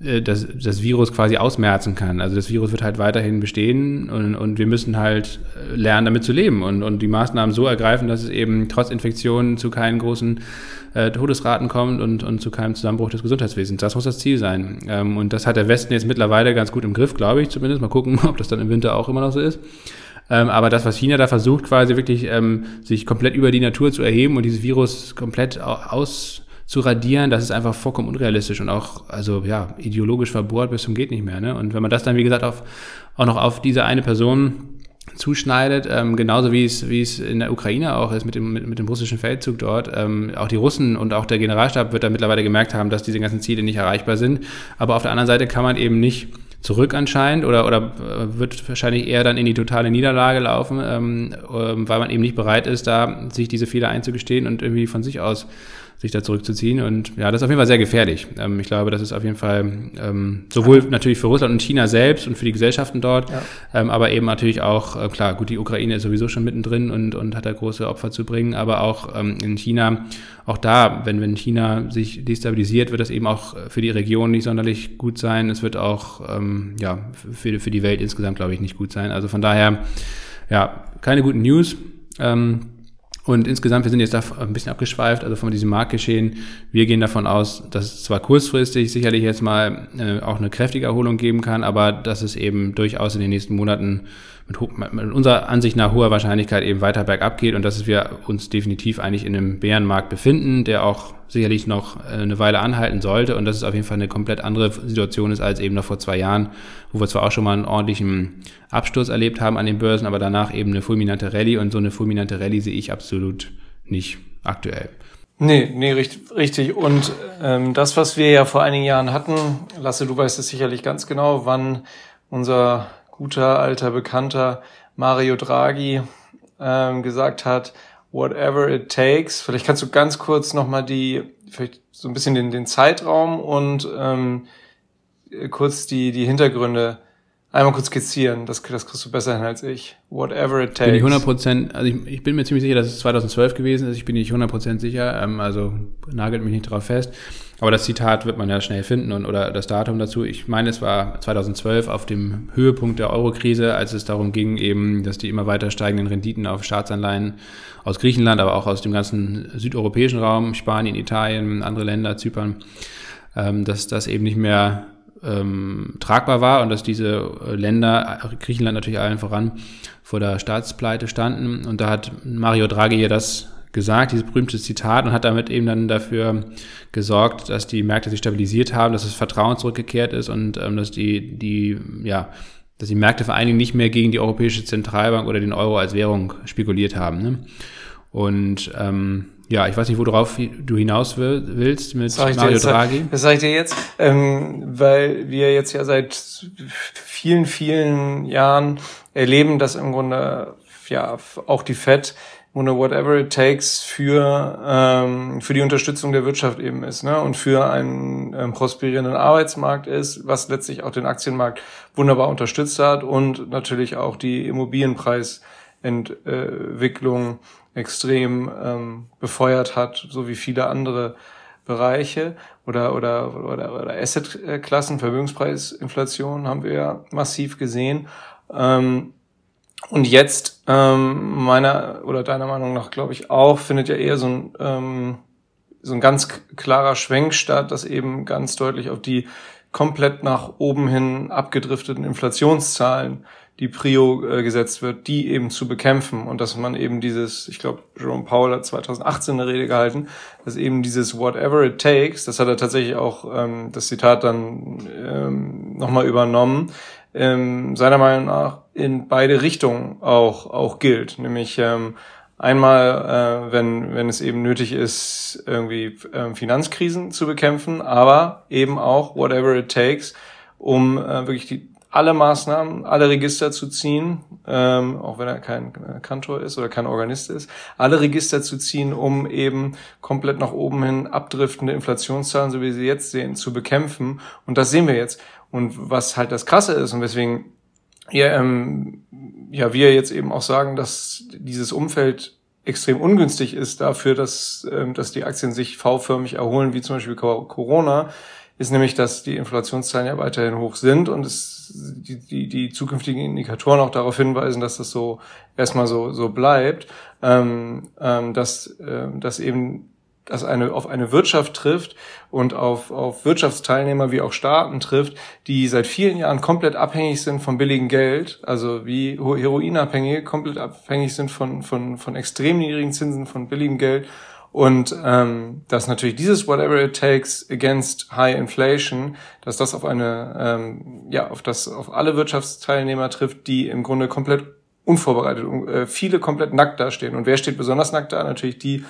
äh, das das Virus quasi ausmerzen kann. Also das Virus wird halt weiterhin bestehen und und wir müssen halt lernen, damit zu leben und und die Maßnahmen so ergreifen, dass es eben trotz Infektionen zu keinen großen äh, Todesraten kommt und und zu keinem Zusammenbruch des Gesundheitswesens. Das muss das Ziel sein. Ähm, und das hat der Westen jetzt mittlerweile ganz gut im Griff, glaube ich zumindest. Mal gucken, ob das dann im Winter auch immer noch so ist. Ähm, aber das, was China da versucht, quasi wirklich ähm, sich komplett über die Natur zu erheben und dieses Virus komplett aus zu radieren, das ist einfach vollkommen unrealistisch und auch, also ja, ideologisch verbohrt bis zum geht nicht mehr, ne? Und wenn man das dann, wie gesagt, auf, auch noch auf diese eine Person zuschneidet, ähm, genauso wie es wie es in der Ukraine auch ist mit dem mit, mit dem russischen Feldzug dort, ähm, auch die Russen und auch der Generalstab wird da mittlerweile gemerkt haben, dass diese ganzen Ziele nicht erreichbar sind, aber auf der anderen Seite kann man eben nicht zurück anscheinend oder oder wird wahrscheinlich eher dann in die totale Niederlage laufen, ähm, weil man eben nicht bereit ist, da sich diese Fehler einzugestehen und irgendwie von sich aus sich da zurückzuziehen. Und ja, das ist auf jeden Fall sehr gefährlich. Ähm, ich glaube, das ist auf jeden Fall ähm, sowohl natürlich für Russland und China selbst und für die Gesellschaften dort, ja. ähm, aber eben natürlich auch, äh, klar, gut, die Ukraine ist sowieso schon mittendrin und und hat da große Opfer zu bringen, aber auch ähm, in China, auch da, wenn wenn China sich destabilisiert, wird das eben auch für die Region nicht sonderlich gut sein. Es wird auch, ähm, ja, für, für die Welt insgesamt, glaube ich, nicht gut sein. Also von daher, ja, keine guten News. Ähm, Und insgesamt, wir sind jetzt da ein bisschen abgeschweift, also von diesem Marktgeschehen. Wir gehen davon aus, dass es zwar kurzfristig sicherlich jetzt mal äh, auch eine kräftige Erholung geben kann, aber dass es eben durchaus in den nächsten Monaten mit, ho- mit unserer Ansicht nach hoher Wahrscheinlichkeit eben weiter bergab geht und dass wir uns definitiv eigentlich in einem Bärenmarkt befinden, der auch sicherlich noch äh, eine Weile anhalten sollte und dass es auf jeden Fall eine komplett andere Situation ist als eben noch vor zwei Jahren, wo wir zwar auch schon mal einen ordentlichen Absturz erlebt haben an den Börsen, aber danach eben eine fulminante Rallye und so eine fulminante Rallye sehe ich absolut nicht aktuell. Nee, nee, richtig. richtig. Und ähm, das, was wir ja vor einigen Jahren hatten, Lasse, du weißt es sicherlich ganz genau, wann unser guter, alter Bekannter Mario Draghi ähm, gesagt hat, whatever it takes. Vielleicht kannst du ganz kurz nochmal die, vielleicht so ein bisschen den, den Zeitraum und ähm, kurz die, die Hintergründe einmal kurz skizzieren. Das, das kriegst du besser hin als ich. Whatever it takes. Bin ich hundert Prozent, also ich, ich bin mir ziemlich sicher, dass es zweitausendzwölf gewesen ist. Ich bin nicht hundert Prozent sicher, ähm, also nagelt mich nicht drauf fest. Aber das Zitat wird man ja schnell finden und oder das Datum dazu. Ich meine, es war zweitausendzwölf auf dem Höhepunkt der Euro-Krise, als es darum ging, eben, dass die immer weiter steigenden Renditen auf Staatsanleihen aus Griechenland, aber auch aus dem ganzen südeuropäischen Raum, Spanien, Italien, andere Länder, Zypern, ähm, dass das eben nicht mehr ähm, tragbar war und dass diese Länder, Griechenland natürlich allen voran, vor der Staatspleite standen. Und da hat Mario Draghi ja das gesagt, dieses berühmte Zitat, und hat damit eben dann dafür gesorgt, dass die Märkte sich stabilisiert haben, dass das Vertrauen zurückgekehrt ist und ähm, dass die, die, ja, dass die Märkte vor allen Dingen nicht mehr gegen die Europäische Zentralbank oder den Euro als Währung spekuliert haben. Ne? Und ähm, ja, ich weiß nicht, worauf du hinaus willst mit Mario Draghi. Das sage ich dir jetzt, ähm, weil wir jetzt ja seit vielen, vielen Jahren erleben, dass im Grunde ja auch die Fed oder whatever it takes für ähm, für die Unterstützung der Wirtschaft eben ist, ne, und für einen ähm, prosperierenden Arbeitsmarkt ist, was letztlich auch den Aktienmarkt wunderbar unterstützt hat und natürlich auch die Immobilienpreisentwicklung extrem ähm, befeuert hat, so wie viele andere Bereiche oder oder oder, oder Assetklassen. Vermögenspreisinflation haben wir ja massiv gesehen. Ähm, Und jetzt, ähm, meiner oder deiner Meinung nach, glaube ich auch, findet ja eher so ein, ähm, so ein ganz klarer Schwenk statt, dass eben ganz deutlich auf die komplett nach oben hin abgedrifteten Inflationszahlen die Prio äh, gesetzt wird, die eben zu bekämpfen. Und dass man eben dieses, ich glaube, Jerome Powell hat zweitausendachtzehn eine Rede gehalten, dass eben dieses whatever it takes, das hat er tatsächlich auch, ähm, das Zitat dann ähm, nochmal übernommen, ähm, seiner Meinung nach in beide Richtungen auch auch gilt. Nämlich ähm, einmal, äh, wenn wenn es eben nötig ist, irgendwie äh, Finanzkrisen zu bekämpfen, aber eben auch whatever it takes, um äh, wirklich die alle Maßnahmen, alle Register zu ziehen, ähm, auch wenn er kein Kantor ist oder kein Organist ist, alle Register zu ziehen, um eben komplett nach oben hin abdriftende Inflationszahlen, so wie wir sie jetzt sehen, zu bekämpfen. Und das sehen wir jetzt. Und was halt das Krasse ist und weswegen ja, ähm, ja wir jetzt eben auch sagen, dass dieses Umfeld extrem ungünstig ist dafür, dass, ähm, dass die Aktien sich V-förmig erholen, wie zum Beispiel Corona, ist nämlich, dass die Inflationszahlen ja weiterhin hoch sind und es die, die, die zukünftigen Indikatoren auch darauf hinweisen, dass das so erstmal so so bleibt, ähm, ähm, dass ähm, dass eben das eine auf eine Wirtschaft trifft und auf auf Wirtschaftsteilnehmer wie auch Staaten trifft, die seit vielen Jahren komplett abhängig sind von billigem Geld, also wie Heroinabhängige komplett abhängig sind von von von extrem niedrigen Zinsen, von billigem Geld. Und ähm, dass natürlich dieses whatever it takes against high inflation, dass das auf eine ähm, ja auf das auf alle Wirtschaftsteilnehmer trifft, die im Grunde komplett unvorbereitet, äh, viele komplett nackt dastehen. Und wer steht besonders nackt da? Natürlich die,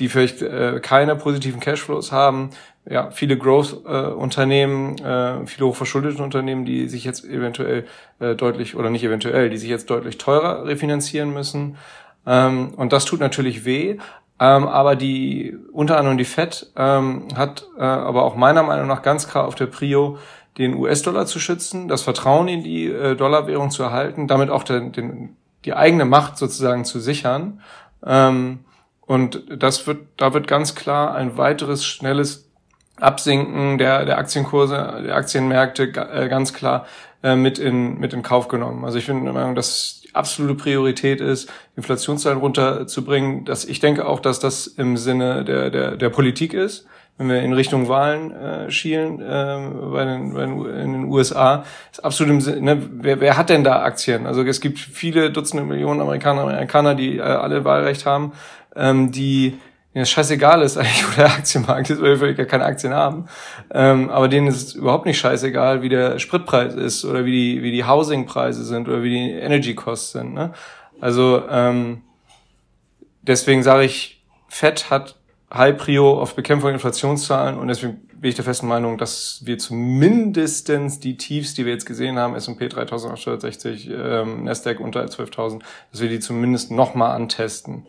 die vielleicht äh, keine positiven Cashflows haben, ja viele Growth-Unternehmen, äh, äh, viele hochverschuldete Unternehmen, die sich jetzt eventuell äh, deutlich oder nicht eventuell, die sich jetzt deutlich teurer refinanzieren müssen. Ähm, und das tut natürlich weh. Ähm, aber die, unter anderem die Fed, ähm, hat äh, aber auch meiner Meinung nach ganz klar auf der Prio, den U S-Dollar zu schützen, das Vertrauen in die äh, Dollarwährung zu erhalten, damit auch den, den, die eigene Macht sozusagen zu sichern. Ähm, und das wird, da wird ganz klar ein weiteres schnelles Absinken der, der Aktienkurse, der Aktienmärkte äh, ganz klar äh, mit in, mit in Kauf genommen. Also ich bin der Meinung, dass absolute Priorität ist, Inflationszahlen runterzubringen. Dass ich denke auch, dass das im Sinne der der, der Politik ist, wenn wir in Richtung Wahlen äh, schielen äh, bei den, bei den, in den U S A. Ist absolut im Sinne, ne, wer, wer hat denn da Aktien? Also es gibt viele Dutzende Millionen Amerikaner, Amerikaner, die äh, alle Wahlrecht haben, ähm, die ja, scheißegal ist eigentlich, wo der Aktienmarkt ist, weil wir völlig gar keine Aktien haben. Ähm, aber denen ist überhaupt nicht scheißegal, wie der Spritpreis ist oder wie die wie die Housingpreise sind oder wie die Energy-Costs sind. Ne? Also ähm, deswegen sage ich, Fed hat High Prio auf Bekämpfung der Inflationszahlen und deswegen bin ich der festen Meinung, dass wir zumindestens die Tiefs, die wir jetzt gesehen haben, S und P dreitausendachthundertsechzig, ähm, Nasdaq unter zwölftausend, dass wir die zumindest nochmal antesten.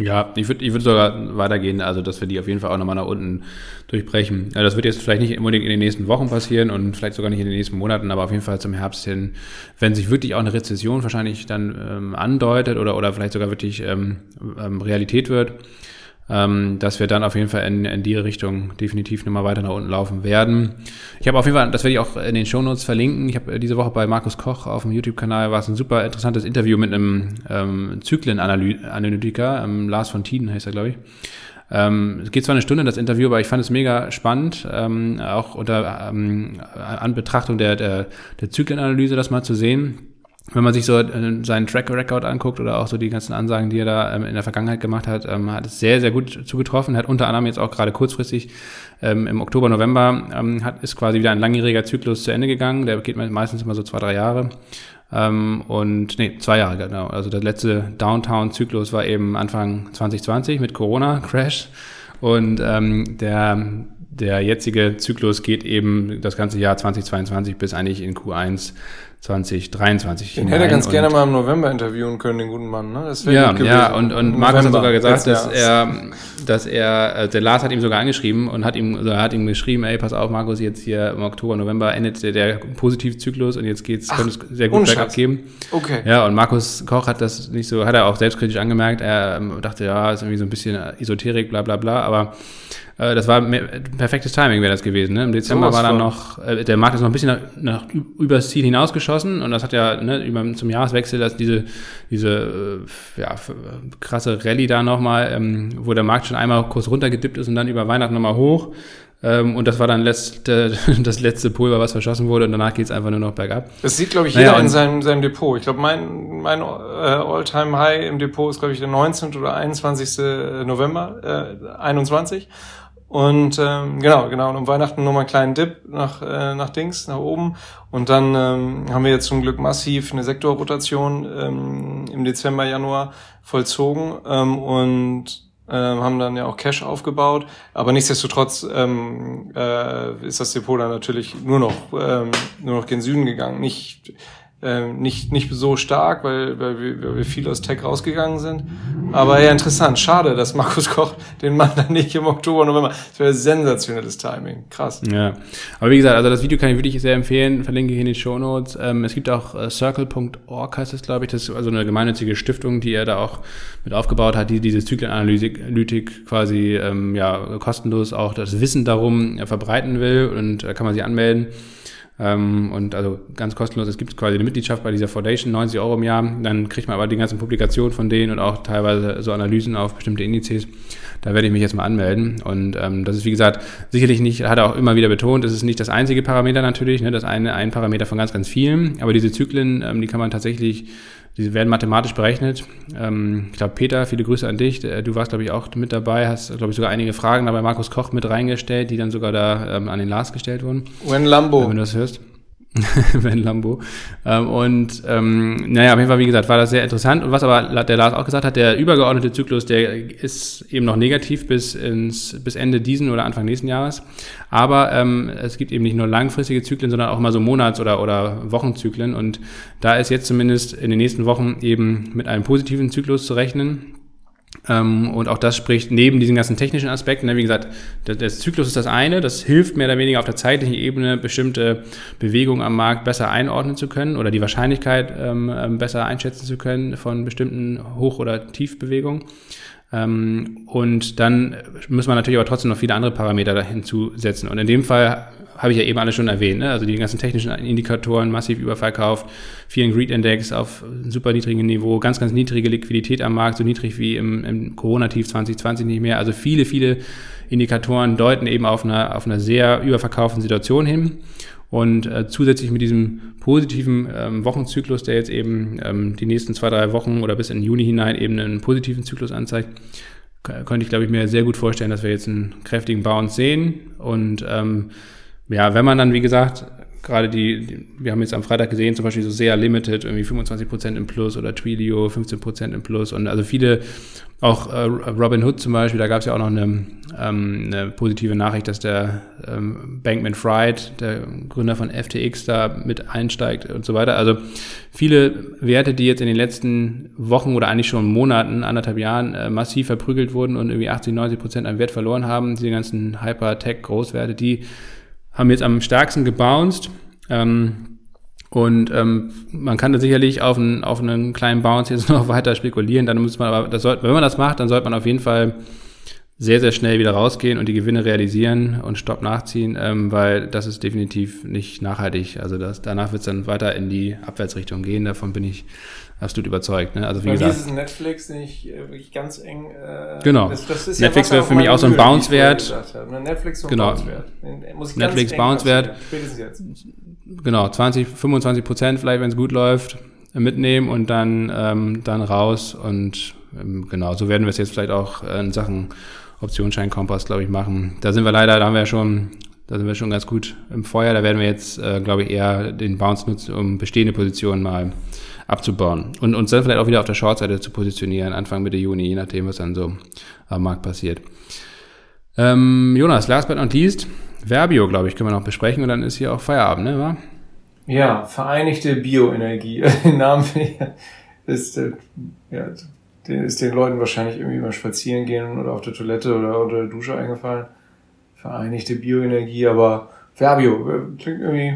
Ja, ich würde ich würde sogar weitergehen, also dass wir die auf jeden Fall auch nochmal nach unten durchbrechen. Also das wird jetzt vielleicht nicht unbedingt in den nächsten Wochen passieren und vielleicht sogar nicht in den nächsten Monaten, aber auf jeden Fall zum Herbst hin, wenn sich wirklich auch eine Rezession wahrscheinlich dann ähm, andeutet oder oder vielleicht sogar wirklich ähm, ähm, Realität wird, ähm, dass wir dann auf jeden Fall in, in die Richtung definitiv nochmal weiter nach unten laufen werden. Ich habe auf jeden Fall, das werde ich auch in den Shownotes verlinken, ich habe diese Woche bei Markus Koch auf dem YouTube-Kanal, war es ein super interessantes Interview mit einem ähm, Zyklenanalytiker, ähm, Lars von Tieden heißt er, glaube ich. Ähm, es geht zwar eine Stunde, das Interview, aber ich fand es mega spannend, ähm, auch unter ähm, Anbetrachtung der, der, der Zyklenanalyse das mal zu sehen. Wenn man sich so seinen Track Record anguckt oder auch so die ganzen Ansagen, die er da in der Vergangenheit gemacht hat, hat es sehr, sehr gut zugetroffen, hat unter anderem jetzt auch gerade kurzfristig im Oktober, November hat ist quasi wieder ein langjähriger Zyklus zu Ende gegangen, der geht meistens immer so zwei, drei Jahre und nee, zwei Jahre genau, also der letzte Downtown-Zyklus war eben Anfang zwanzig zwanzig mit Corona-Crash und ähm, der der jetzige Zyklus geht eben das ganze Jahr zwanzig zweiundzwanzig bis eigentlich in Q eins zwanzig dreiundzwanzig. Den hätte er ganz gerne mal im November interviewen können, den guten Mann, ne? Das wäre ja, ja, und, und Markus hat sogar gesagt, dass er, dass er, also der Lars hat ihm sogar angeschrieben und hat ihm, also hat ihm geschrieben, ey, pass auf, Markus, jetzt hier im Oktober, November endet der, der Positivzyklus und jetzt geht's, könnte es sehr gut bergab geben. Okay. Ja, und Markus Koch hat das nicht so, hat er auch selbstkritisch angemerkt, er dachte, ja, ist irgendwie so ein bisschen Esoterik, bla, bla, bla, aber, äh, das war mehr, perfektes Timing wäre das gewesen, ne? Im Dezember so war dann noch, äh, der Markt ist noch ein bisschen nach, nach übers Ziel hinausgeschossen. Und das hat ja ne, über, zum Jahreswechsel dass diese, diese äh, ja, krasse Rallye da nochmal, ähm, wo der Markt schon einmal kurz runtergedippt ist und dann über Weihnachten nochmal hoch. Ähm, und das war dann letzte, das letzte Pulver, was verschossen wurde. Und danach geht es einfach nur noch bergab. Das sieht, glaube ich, jeder naja, in seinem, seinem Depot. Ich glaube, mein, mein äh, All-Time-High im Depot ist, glaube ich, der neunzehnten oder einundzwanzigsten November, äh, einundzwanzig. Und ähm, genau, genau, und um Weihnachten nochmal einen kleinen Dip nach äh, nach Dings, nach oben. Und dann ähm, haben wir jetzt zum Glück massiv eine Sektorrotation ähm, im Dezember, Januar vollzogen ähm, und äh, haben dann ja auch Cash aufgebaut. Aber nichtsdestotrotz ähm, äh, ist das Depot dann natürlich nur noch ähm, nur noch gen Süden gegangen. Nicht äh, nicht nicht so stark, weil weil wir, weil wir viel aus Tech rausgegangen sind. Aber ja, interessant. Schade, dass Markus Koch den Mann dann nicht im Oktober, November. Das wäre sensationelles Timing. Krass. Ja. Aber wie gesagt, also das Video kann ich wirklich sehr empfehlen. Verlinke ich in den Shownotes. Ähm, es gibt auch äh, circle dot org heißt es, glaube ich. Das ist also eine gemeinnützige Stiftung, die er da auch mit aufgebaut hat, die diese Zyklenanalytik quasi, ähm, ja, kostenlos auch das Wissen darum äh, verbreiten will und äh, kann man sich anmelden. Ähm, und also ganz kostenlos, es gibt quasi eine Mitgliedschaft bei dieser Foundation, neunzig Euro im Jahr, dann kriegt man aber die ganzen Publikationen von denen und auch teilweise so Analysen auf bestimmte Indizes, da werde ich mich jetzt mal anmelden und ähm, das ist wie gesagt sicherlich nicht, hat er auch immer wieder betont, es ist nicht das einzige Parameter natürlich, ne, das eine ein Parameter von ganz, ganz vielen, aber diese Zyklen, ähm, die kann man tatsächlich, die werden mathematisch berechnet. Ähm, ich glaube, Peter, viele Grüße an dich. Du warst, glaube ich, auch mit dabei, hast, glaube ich, sogar einige Fragen da bei Markus Koch mit reingestellt, die dann sogar da ähm, an den Lars gestellt wurden. Wenn Lambo. Wenn du das hörst. Wenn Lambo. Ähm, und ähm, naja, auf jeden Fall, wie gesagt, war das sehr interessant. Und was aber der Lars auch gesagt hat, der übergeordnete Zyklus, der ist eben noch negativ bis ins bis Ende diesen oder Anfang nächsten Jahres. Aber ähm, es gibt eben nicht nur langfristige Zyklen, sondern auch mal so Monats- oder oder Wochenzyklen. Und da ist jetzt zumindest in den nächsten Wochen eben mit einem positiven Zyklus zu rechnen. Ähm, und auch das spricht neben diesen ganzen technischen Aspekten, ne, wie gesagt, der, der Zyklus ist das eine, das hilft mehr oder weniger auf der zeitlichen Ebene, bestimmte Bewegungen am Markt besser einordnen zu können oder die Wahrscheinlichkeit ähm, besser einschätzen zu können von bestimmten Hoch- oder Tiefbewegungen. Ähm, und dann müssen wir natürlich aber trotzdem noch viele andere Parameter hinzusetzen. Und in dem Fall habe ich ja eben alle schon erwähnt, ne? Also die ganzen technischen Indikatoren, massiv überverkauft, vielen Greed-Index auf super niedrigem Niveau, ganz, ganz niedrige Liquidität am Markt, so niedrig wie im, im Corona-Tief zwanzig zwanzig nicht mehr. Also viele, viele Indikatoren deuten eben auf einer, auf einer sehr überverkauften Situation hin. Und äh, zusätzlich mit diesem positiven ähm, Wochenzyklus, der jetzt eben ähm, die nächsten zwei, drei Wochen oder bis in Juni hinein eben einen positiven Zyklus anzeigt, könnte ich, glaube ich, mir sehr gut vorstellen, dass wir jetzt einen kräftigen Bounce sehen und ähm, ja, wenn man dann, wie gesagt, gerade die, die, wir haben jetzt am Freitag gesehen, zum Beispiel so sehr Limited, irgendwie fünfundzwanzig Prozent im Plus oder Twilio fünfzehn Prozent im Plus und also viele, auch äh, Robinhood zum Beispiel, da gab es ja auch noch eine, ähm, eine positive Nachricht, dass der ähm, Bankman-Fried, der Gründer von F T X, da mit einsteigt und so weiter. Also viele Werte, die jetzt in den letzten Wochen oder eigentlich schon Monaten, anderthalb Jahren äh, massiv verprügelt wurden und irgendwie achtzig, neunzig Prozent an Wert verloren haben, diese ganzen Hyper-Tech-Großwerte, die haben jetzt am stärksten gebounced ähm, und ähm, man kann da sicherlich auf einen, auf einen kleinen Bounce jetzt noch weiter spekulieren, dann muss man aber, das sollte, wenn man das macht, dann sollte man auf jeden Fall sehr, sehr schnell wieder rausgehen und die Gewinne realisieren und Stopp nachziehen, ähm, weil das ist definitiv nicht nachhaltig, also das, danach wird es dann weiter in die Abwärtsrichtung gehen, davon bin ich absolut überzeugt. Ne? Also wie bei gesagt, mir ist es Netflix nicht wirklich ganz eng. Äh, genau. Das, das ist Netflix ja wäre für mich auch so ein Bounce-Wert. Netflix so ein genau. Bounce-Wert. Muss ich Netflix Bounce-Wert. Spätestens jetzt. Genau, zwanzig, fünfundzwanzig Prozent vielleicht, wenn es gut läuft, mitnehmen und dann ähm, dann raus und ähm, genau, so werden wir es jetzt vielleicht auch äh, in Sachen Optionsscheinkompass, glaube ich, machen. Da sind wir leider, da haben wir ja schon Da sind wir schon ganz gut im Feuer. Da werden wir jetzt, äh, glaube ich, eher den Bounce nutzen, um bestehende Positionen mal abzubauen. Und uns dann vielleicht auch wieder auf der Short-Seite zu positionieren, Anfang, Mitte Juni, je nachdem, was dann so am Markt passiert. Ähm, Jonas, last but not least, Verbio, glaube ich, können wir noch besprechen. Und dann ist hier auch Feierabend, ne? Wa? Ja, Vereinigte Bioenergie. Den Namen ist, äh, ja, ist den Leuten wahrscheinlich irgendwie beim Spazierengehen oder auf der Toilette oder unter der Dusche eingefallen. Vereinigte Bioenergie, aber Verbio klingt irgendwie.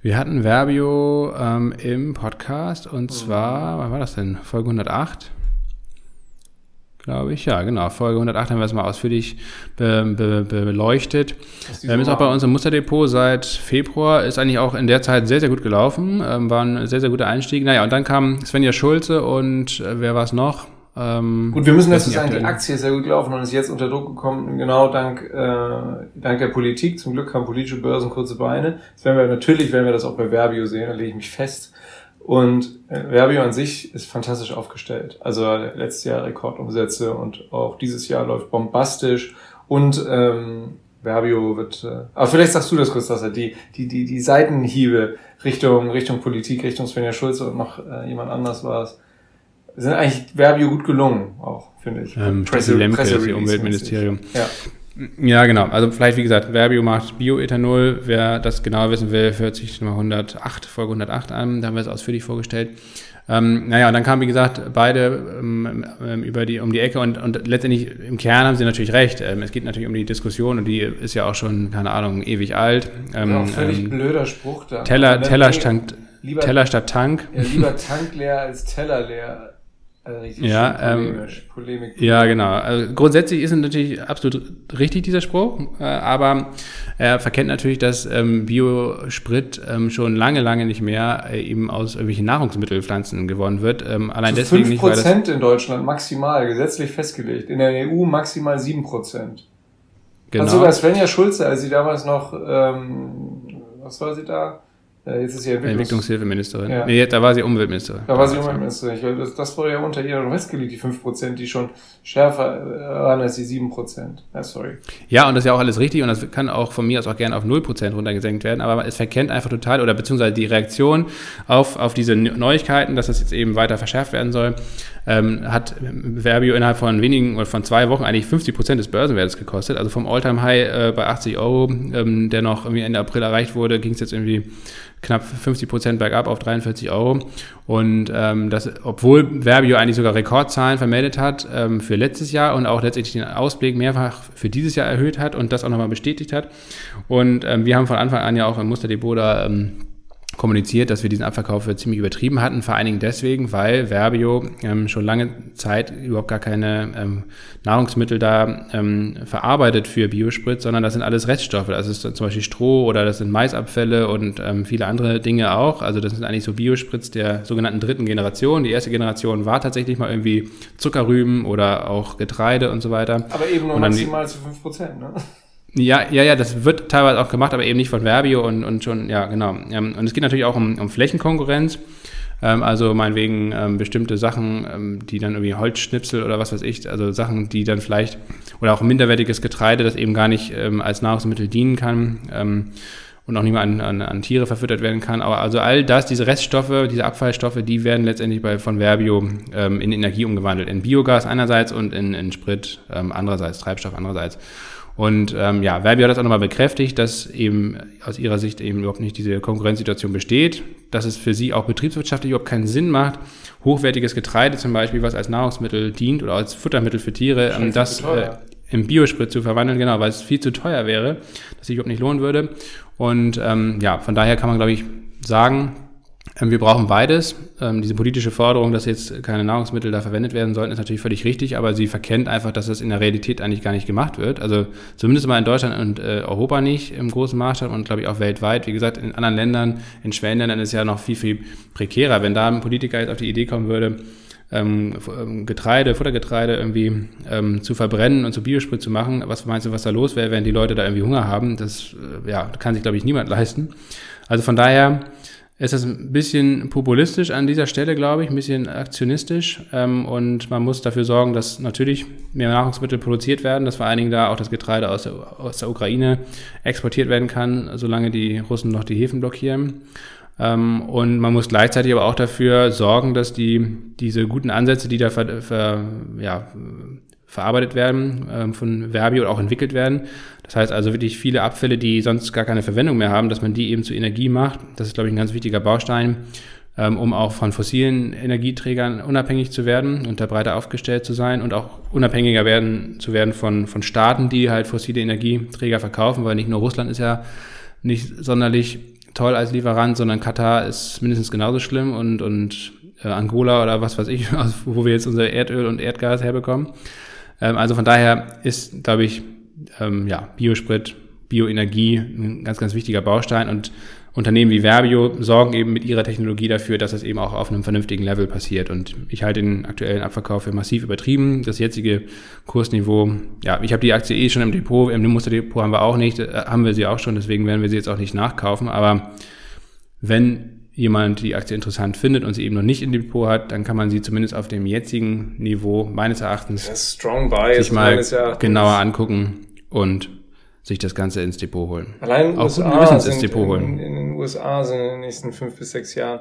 Wir hatten Verbio ähm, im Podcast und zwar, wann war das denn? Folge hundertacht, glaube ich. Ja, genau. Folge hundertacht haben wir es mal ausführlich be- be- beleuchtet. Ähm, ist auch bei uns im Musterdepot seit Februar. Ist eigentlich auch in der Zeit sehr, sehr gut gelaufen. Ähm, war ein sehr, sehr guter Einstieg. Naja, und dann kam Svenja Schulze und äh, wer war es noch? Ähm, gut, wir müssen dazu sagen, die Aktie ist sehr gut gelaufen und ist jetzt unter Druck gekommen, genau dank äh, dank der Politik. Zum Glück haben politische Börsen kurze Beine. Das werden wir, natürlich werden wir das auch bei Verbio sehen, da lege ich mich fest. Und äh, Verbio an sich ist fantastisch aufgestellt. Also letztes Jahr Rekordumsätze und auch dieses Jahr läuft bombastisch. Und ähm, Verbio wird, äh, aber vielleicht sagst du das kurz, dass er die die die die Seitenhiebe Richtung Richtung Politik, Richtung Svenja Schulze und noch äh, jemand anders war es. Sind eigentlich Verbio gut gelungen, auch, finde ich. Ähm, Presse, Lemke, Presse das Umweltministerium. Ja. ja, genau. Also vielleicht, wie gesagt, Verbio macht Bioethanol. Wer das genau wissen will, hört sich Nummer hundertacht, Folge hundertacht an. Da haben wir es ausführlich vorgestellt. Ähm, naja, und dann kamen, wie gesagt, beide ähm, über die, um die Ecke und, und letztendlich im Kern haben sie natürlich recht. Ähm, es geht natürlich um die Diskussion und die ist ja auch schon, keine Ahnung, ewig alt. Ähm, ja, auch völlig ähm, blöder Spruch da. Teller, Teller, stand, lieber, Teller statt Tank. Ja, lieber Tank leer als Teller leer. Also richtig ja, polemisch, ähm, Polemik. Ja, genau. Also grundsätzlich ist natürlich absolut richtig dieser Spruch, äh, aber er verkennt natürlich, dass ähm, Biosprit ähm, schon lange, lange nicht mehr äh, eben aus irgendwelchen Nahrungsmittelpflanzen gewonnen wird. Ähm, allein also deswegen fünf Prozent nicht, weil das in Deutschland maximal gesetzlich festgelegt, in der E U maximal sieben Prozent. Genau. Hat sogar Svenja Schulze, als sie damals noch, ähm, was war sie da? Jetzt ist sie Entwicklungshilfeministerin. Ja. Nee, da war sie Umweltministerin. Da war sie Umweltministerin. Ich glaube, das, das wurde ja unter ihr festgelegt, die fünf Prozent, die schon schärfer waren als die sieben Prozent. Ja, sorry. Ja, und das ist ja auch alles richtig und das kann auch von mir aus auch gerne auf null Prozent runtergesenkt werden, aber es verkennt einfach total oder beziehungsweise die Reaktion auf, auf diese Neuigkeiten, dass das jetzt eben weiter verschärft werden soll, ähm, hat Verbio innerhalb von wenigen oder von zwei Wochen eigentlich fünfzig Prozent des Börsenwertes gekostet. Also vom All-Time-High äh, bei achtzig Euro, ähm, der noch irgendwie Ende April erreicht wurde, ging es jetzt irgendwie knapp fünfzig Prozent bergab auf dreiundvierzig Euro und ähm, das, obwohl Verbio eigentlich sogar Rekordzahlen vermeldet hat ähm, für letztes Jahr und auch letztendlich den Ausblick mehrfach für dieses Jahr erhöht hat und das auch nochmal bestätigt hat und ähm, wir haben von Anfang an ja auch im Musterdepot da ähm, kommuniziert, dass wir diesen Abverkauf ziemlich übertrieben hatten, vor allen Dingen deswegen, weil Verbio ähm, schon lange Zeit überhaupt gar keine ähm, Nahrungsmittel da ähm, verarbeitet für Biosprit, sondern das sind alles Reststoffe, das ist zum Beispiel Stroh oder das sind Maisabfälle und ähm, viele andere Dinge auch, also das sind eigentlich so Biosprits der sogenannten dritten Generation, die erste Generation war tatsächlich mal irgendwie Zuckerrüben oder auch Getreide und so weiter. Aber eben nur maximal zu fünf Prozent, ne? Ja, ja, ja, das wird teilweise auch gemacht, aber eben nicht von Verbio und, und schon, ja, genau. Und es geht natürlich auch um, um Flächenkonkurrenz. Also meinetwegen ähm, bestimmte Sachen, ähm, die dann irgendwie Holzschnipsel oder was weiß ich, also Sachen, die dann vielleicht, oder auch minderwertiges Getreide, das eben gar nicht ähm, als Nahrungsmittel dienen kann. Ähm, und auch nicht mehr an, an, an Tiere verfüttert werden kann. Aber also all das, diese Reststoffe, diese Abfallstoffe, die werden letztendlich bei, von Verbio ähm, in Energie umgewandelt. In Biogas einerseits und in, in Sprit ähm, andererseits, Treibstoff andererseits. Und ähm, ja, Verbio hat das auch nochmal bekräftigt, dass eben aus ihrer Sicht eben überhaupt nicht diese Konkurrenzsituation besteht, dass es für sie auch betriebswirtschaftlich überhaupt keinen Sinn macht, hochwertiges Getreide zum Beispiel, was als Nahrungsmittel dient oder als Futtermittel für Tiere, ähm, das äh, im Biosprit zu verwandeln, genau, weil es viel zu teuer wäre, dass sich überhaupt nicht lohnen würde. Und ähm, ja, von daher kann man, glaube ich, sagen, ähm, wir brauchen beides. Ähm, diese politische Forderung, dass jetzt keine Nahrungsmittel da verwendet werden sollten, ist natürlich völlig richtig, aber sie verkennt einfach, dass das in der Realität eigentlich gar nicht gemacht wird. Also zumindest mal in Deutschland und äh, Europa nicht im großen Maßstab und, glaube ich, auch weltweit. Wie gesagt, in anderen Ländern, in Schwellenländern ist es ja noch viel, viel prekärer. Wenn da ein Politiker jetzt auf die Idee kommen würde, Getreide, Futtergetreide irgendwie ähm, zu verbrennen und zu Biosprit zu machen. Was meinst du, was da los wäre, wenn die Leute da irgendwie Hunger haben? Das äh, ja, kann sich, glaube ich, niemand leisten. Also von daher ist das ein bisschen populistisch an dieser Stelle, glaube ich, ein bisschen aktionistisch. Ähm, und man muss dafür sorgen, dass natürlich mehr Nahrungsmittel produziert werden, dass vor allen Dingen da auch das Getreide aus der, aus der Ukraine exportiert werden kann, solange die Russen noch die Häfen blockieren. Und man muss gleichzeitig aber auch dafür sorgen, dass die diese guten Ansätze, die da ver, ver, ja, verarbeitet werden, von Verbio auch entwickelt werden. Das heißt also wirklich viele Abfälle, die sonst gar keine Verwendung mehr haben, dass man die eben zu Energie macht. Das ist, glaube ich, ein ganz wichtiger Baustein, um auch von fossilen Energieträgern unabhängig zu werden und da breiter aufgestellt zu sein und auch unabhängiger werden zu werden von, von Staaten, die halt fossile Energieträger verkaufen, weil nicht nur Russland ist ja nicht sonderlich toll als Lieferant, sondern Katar ist mindestens genauso schlimm und, und äh, Angola oder was weiß ich, wo wir jetzt unser Erdöl und Erdgas herbekommen. Ähm, also von daher ist, glaube ich, ähm, ja, Biosprit, Bioenergie ein ganz, ganz wichtiger Baustein und Unternehmen wie Verbio sorgen eben mit ihrer Technologie dafür, dass das eben auch auf einem vernünftigen Level passiert. Und ich halte den aktuellen Abverkauf für massiv übertrieben. Das jetzige Kursniveau, ja, ich habe die Aktie eh schon im Depot, im Musterdepot haben wir auch nicht, äh, haben wir sie auch schon, deswegen werden wir sie jetzt auch nicht nachkaufen. Aber wenn jemand die Aktie interessant findet und sie eben noch nicht im Depot hat, dann kann man sie zumindest auf dem jetzigen Niveau meines Erachtens strong buy sich mal Erachtens. genauer angucken und sich das Ganze ins Depot holen. Allein in, U S A sind, ins Depot holen. In, in den U S A sind in den nächsten fünf bis sechs Jahren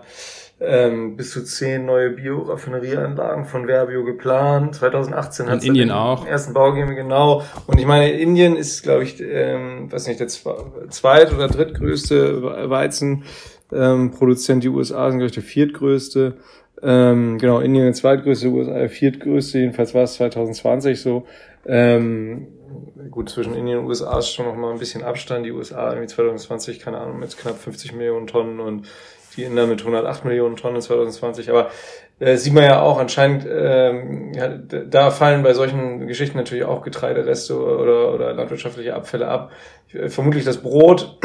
ähm, bis zu zehn neue Bioraffinerieanlagen von Verbio geplant. zwanzig achtzehn hat es in Indien auch ersten Baugeben, genau. Und ich meine, Indien ist, glaube ich, ähm, weiß nicht, der zweit- oder drittgrößte Weizenproduzent. Ähm, die U S A sind, glaube ich, der viertgrößte. Ähm, genau, Indien der zweitgrößte, U S A der viertgrößte. Jedenfalls war es zwanzig zwanzig so. Ähm, gut, zwischen Indien und U S A ist schon noch mal ein bisschen Abstand. Die U S A irgendwie zwanzig zwanzig, keine Ahnung, mit knapp fünfzig Millionen Tonnen und die Inder mit hundertacht Millionen Tonnen in zwanzig zwanzig. Aber äh, sieht man ja auch anscheinend, ähm, ja, da fallen bei solchen Geschichten natürlich auch Getreidereste oder, oder landwirtschaftliche Abfälle ab. Vermutlich das Brot,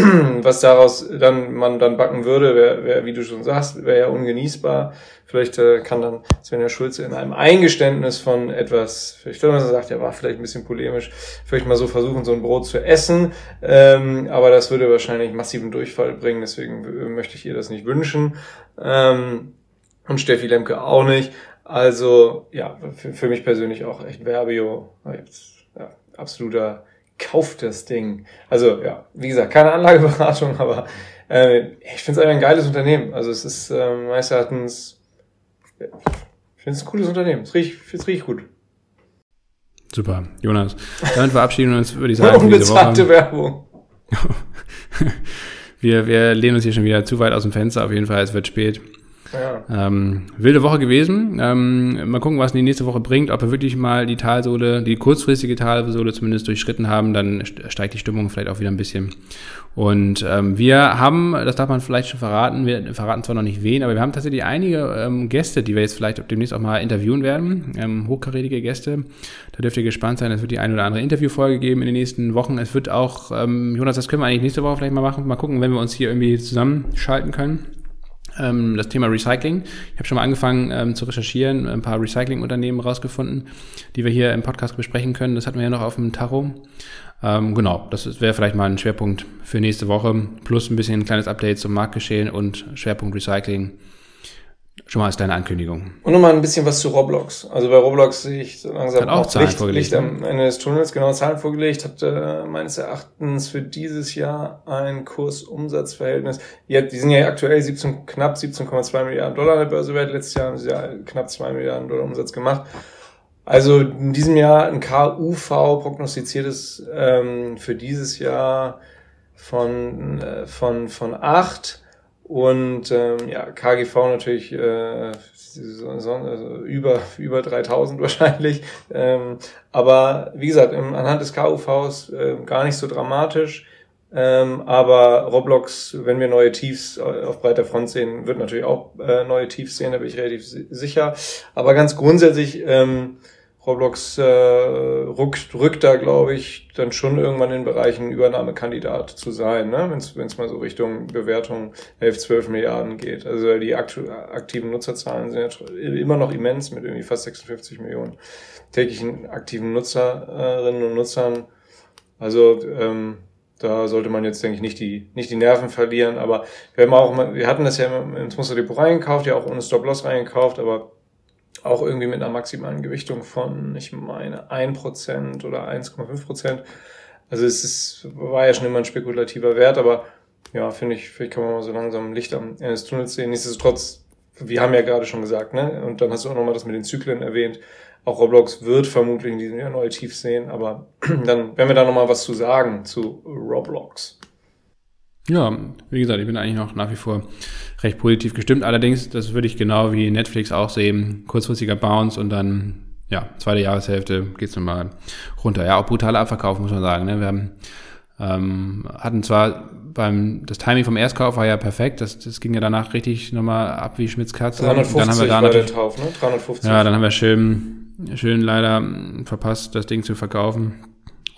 was daraus dann man dann backen würde, wär, wär, wie du schon sagst, wäre ja ungenießbar. Vielleicht äh, kann dann Svenja Schulze in einem Eingeständnis von etwas, vielleicht wenn man so sagt, er war vielleicht ein bisschen polemisch, vielleicht mal so versuchen, so ein Brot zu essen. Ähm, aber das würde wahrscheinlich massiven Durchfall bringen, deswegen möchte ich ihr das nicht wünschen. Ähm, und Steffi Lemke auch nicht. Also ja, für, für mich persönlich auch echt Verbio. Ja, absoluter Kauft das Ding. Also ja, wie gesagt, keine Anlageberatung, aber äh, ich finde es ein geiles Unternehmen. Also es ist äh, meines Erachtens, ich finde es ein cooles Unternehmen. Es riecht, es riecht gut. Super, Jonas. Damit verabschieden wir uns, würde ich sagen, unbezahlte Werbung. wir, wir lehnen uns hier schon wieder zu weit aus dem Fenster. Auf jeden Fall, es wird spät. Ja. Ähm, wilde Woche gewesen. Ähm, mal gucken, was die nächste Woche bringt. Ob wir wirklich mal die Talsohle, die kurzfristige Talsohle zumindest durchschritten haben, dann steigt die Stimmung vielleicht auch wieder ein bisschen. Und ähm, wir haben, das darf man vielleicht schon verraten, wir verraten zwar noch nicht wen, aber wir haben tatsächlich einige ähm, Gäste, die wir jetzt vielleicht demnächst auch mal interviewen werden. Ähm, hochkarätige Gäste. Da dürft ihr gespannt sein. Es wird die eine oder andere Interviewfolge geben in den nächsten Wochen. Es wird auch, ähm, Jonas, das können wir eigentlich nächste Woche vielleicht mal machen. Mal gucken, wenn wir uns hier irgendwie zusammenschalten können. Das Thema Recycling. Ich habe schon mal angefangen ähm, zu recherchieren, ein paar Recycling-Unternehmen rausgefunden, die wir hier im Podcast besprechen können. Das hatten wir ja noch auf dem Tacho. Ähm, genau, das wäre vielleicht mal ein Schwerpunkt für nächste Woche. Plus ein bisschen ein kleines Update zum Marktgeschehen und Schwerpunkt Recycling. Schon mal als deine Ankündigung. Und nochmal ein bisschen was zu Roblox. Also bei Roblox sehe ich so langsam hat auch, auch Zahlen Licht, vorgelegt, Licht am Ende des Tunnels, genau, Zahlen vorgelegt, hat äh, meines Erachtens für dieses Jahr ein Kursumsatzverhältnis. Die, die sind ja aktuell siebzehn, knapp siebzehn Komma zwei Milliarden Dollar der Börsewert. Letztes Jahr haben sie ja knapp zwei Milliarden Dollar Umsatz gemacht. Also in diesem Jahr ein K U V prognostiziertes ähm, für dieses Jahr von äh, von von acht. Und ähm, ja, K G V natürlich äh, über über dreitausend wahrscheinlich. Ähm, aber wie gesagt, im, anhand des K U Vs äh, gar nicht so dramatisch. Ähm, aber Roblox, wenn wir neue Tiefs auf breiter Front sehen, wird natürlich auch äh, neue Tiefs sehen, da bin ich relativ si- sicher. Aber ganz grundsätzlich, ähm, Roblox äh, rückt, rückt da, glaube ich, dann schon irgendwann in Bereichen Übernahmekandidat zu sein, ne? Wenn es mal so Richtung Bewertung elf, zwölf Milliarden geht. Also die aktu- aktiven Nutzerzahlen sind ja immer noch immens mit irgendwie fast sechsundfünfzig Millionen täglichen aktiven Nutzerinnen und Nutzern. Also ähm, da sollte man jetzt, denke ich, nicht die nicht die Nerven verlieren. Aber wir haben auch mal, wir hatten das ja ins Musterdepot reingekauft, ja auch ohne Stop-Loss reingekauft, aber auch irgendwie mit einer maximalen Gewichtung von, ich meine, ein Prozent oder eins Komma fünf Prozent. Also es ist, war ja schon immer ein spekulativer Wert, aber ja, finde ich, vielleicht kann man mal so langsam Licht am Ende des Tunnels sehen. Nichtsdestotrotz, wir haben ja gerade schon gesagt, ne, und dann hast du auch nochmal das mit den Zyklen erwähnt, auch Roblox wird vermutlich in diesem Jahr neue Tiefs sehen, aber dann werden wir da nochmal was zu sagen zu Roblox. Ja, wie gesagt, ich bin eigentlich noch nach wie vor recht positiv gestimmt. Allerdings, das würde ich genau wie Netflix auch sehen, kurzfristiger Bounce und dann, ja, zweite Jahreshälfte geht's nochmal runter. Ja, auch brutaler Abverkauf, muss man sagen, ne? Wir haben, ähm, hatten zwar beim, das Timing vom Erstkauf war ja perfekt, das, das ging ja danach richtig nochmal ab wie Schmitz Katze. dreihundertfünfzig war der Tauf, ne? dreihundertfünfzig. Ja, dann haben wir schön, schön leider verpasst, das Ding zu verkaufen.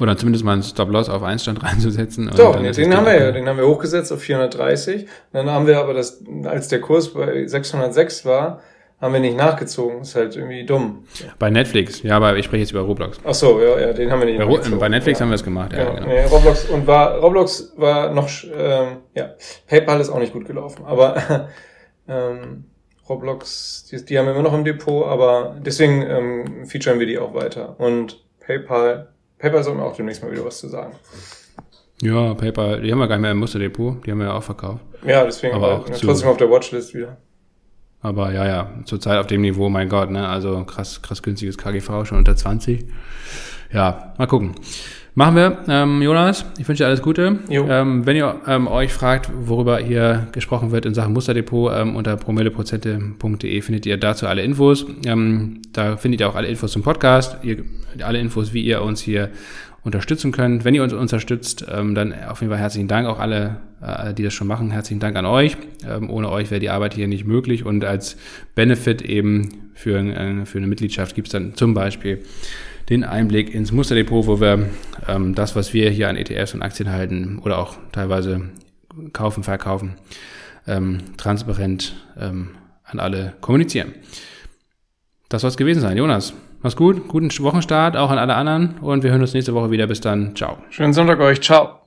Oder zumindest mal einen Stop-Loss auf Einstand reinzusetzen. So, und dann den, den haben wir ja, den haben wir hochgesetzt auf vierhundertdreißig. Dann haben wir aber das, als der Kurs bei sechshundertsechs war, haben wir nicht nachgezogen. Ist halt irgendwie dumm. Bei Netflix, ja, aber ich spreche jetzt über Roblox. Ach so, ja, ja, den haben wir nicht bei nachgezogen. Bei Netflix ja. Haben wir es gemacht, ja, genau. genau. Nee, Roblox, und war, Roblox war noch, ähm, ja, PayPal ist auch nicht gut gelaufen, aber, ähm, Roblox, die, die haben wir immer noch im Depot, aber deswegen, ähm, featuren wir die auch weiter. Und PayPal, PayPal sollten wir auch demnächst mal wieder was zu sagen. Ja, PayPal, die haben wir gar nicht mehr im Musterdepot, die haben wir ja auch verkauft. Ja, deswegen aber auch trotzdem zu, auf der Watchlist wieder. Aber ja, ja, zurzeit auf dem Niveau, mein Gott, ne? Also krass, krass günstiges K G V, schon unter zwanzig. Ja, mal gucken. Machen wir. Ähm, Jonas, ich wünsche dir alles Gute. Ähm, wenn ihr ähm, euch fragt, worüber hier gesprochen wird in Sachen Musterdepot, ähm, unter promilleprozente punkt de findet ihr dazu alle Infos. Ähm, da findet ihr auch alle Infos zum Podcast, ihr, alle Infos, wie ihr uns hier unterstützen könnt. Wenn ihr uns unterstützt, ähm, dann auf jeden Fall herzlichen Dank auch alle, äh, die das schon machen. Herzlichen Dank an euch. Ähm, ohne euch wäre die Arbeit hier nicht möglich. Und als Benefit eben für, äh, für eine Mitgliedschaft gibt's dann zum Beispiel den Einblick ins Musterdepot, wo wir ähm, das, was wir hier an E T Fs und Aktien halten oder auch teilweise kaufen, verkaufen, ähm, transparent ähm, an alle kommunizieren. Das soll es gewesen sein. Jonas, mach's gut, guten Wochenstart, auch an alle anderen und wir hören uns nächste Woche wieder. Bis dann, ciao. Schönen Sonntag euch, ciao.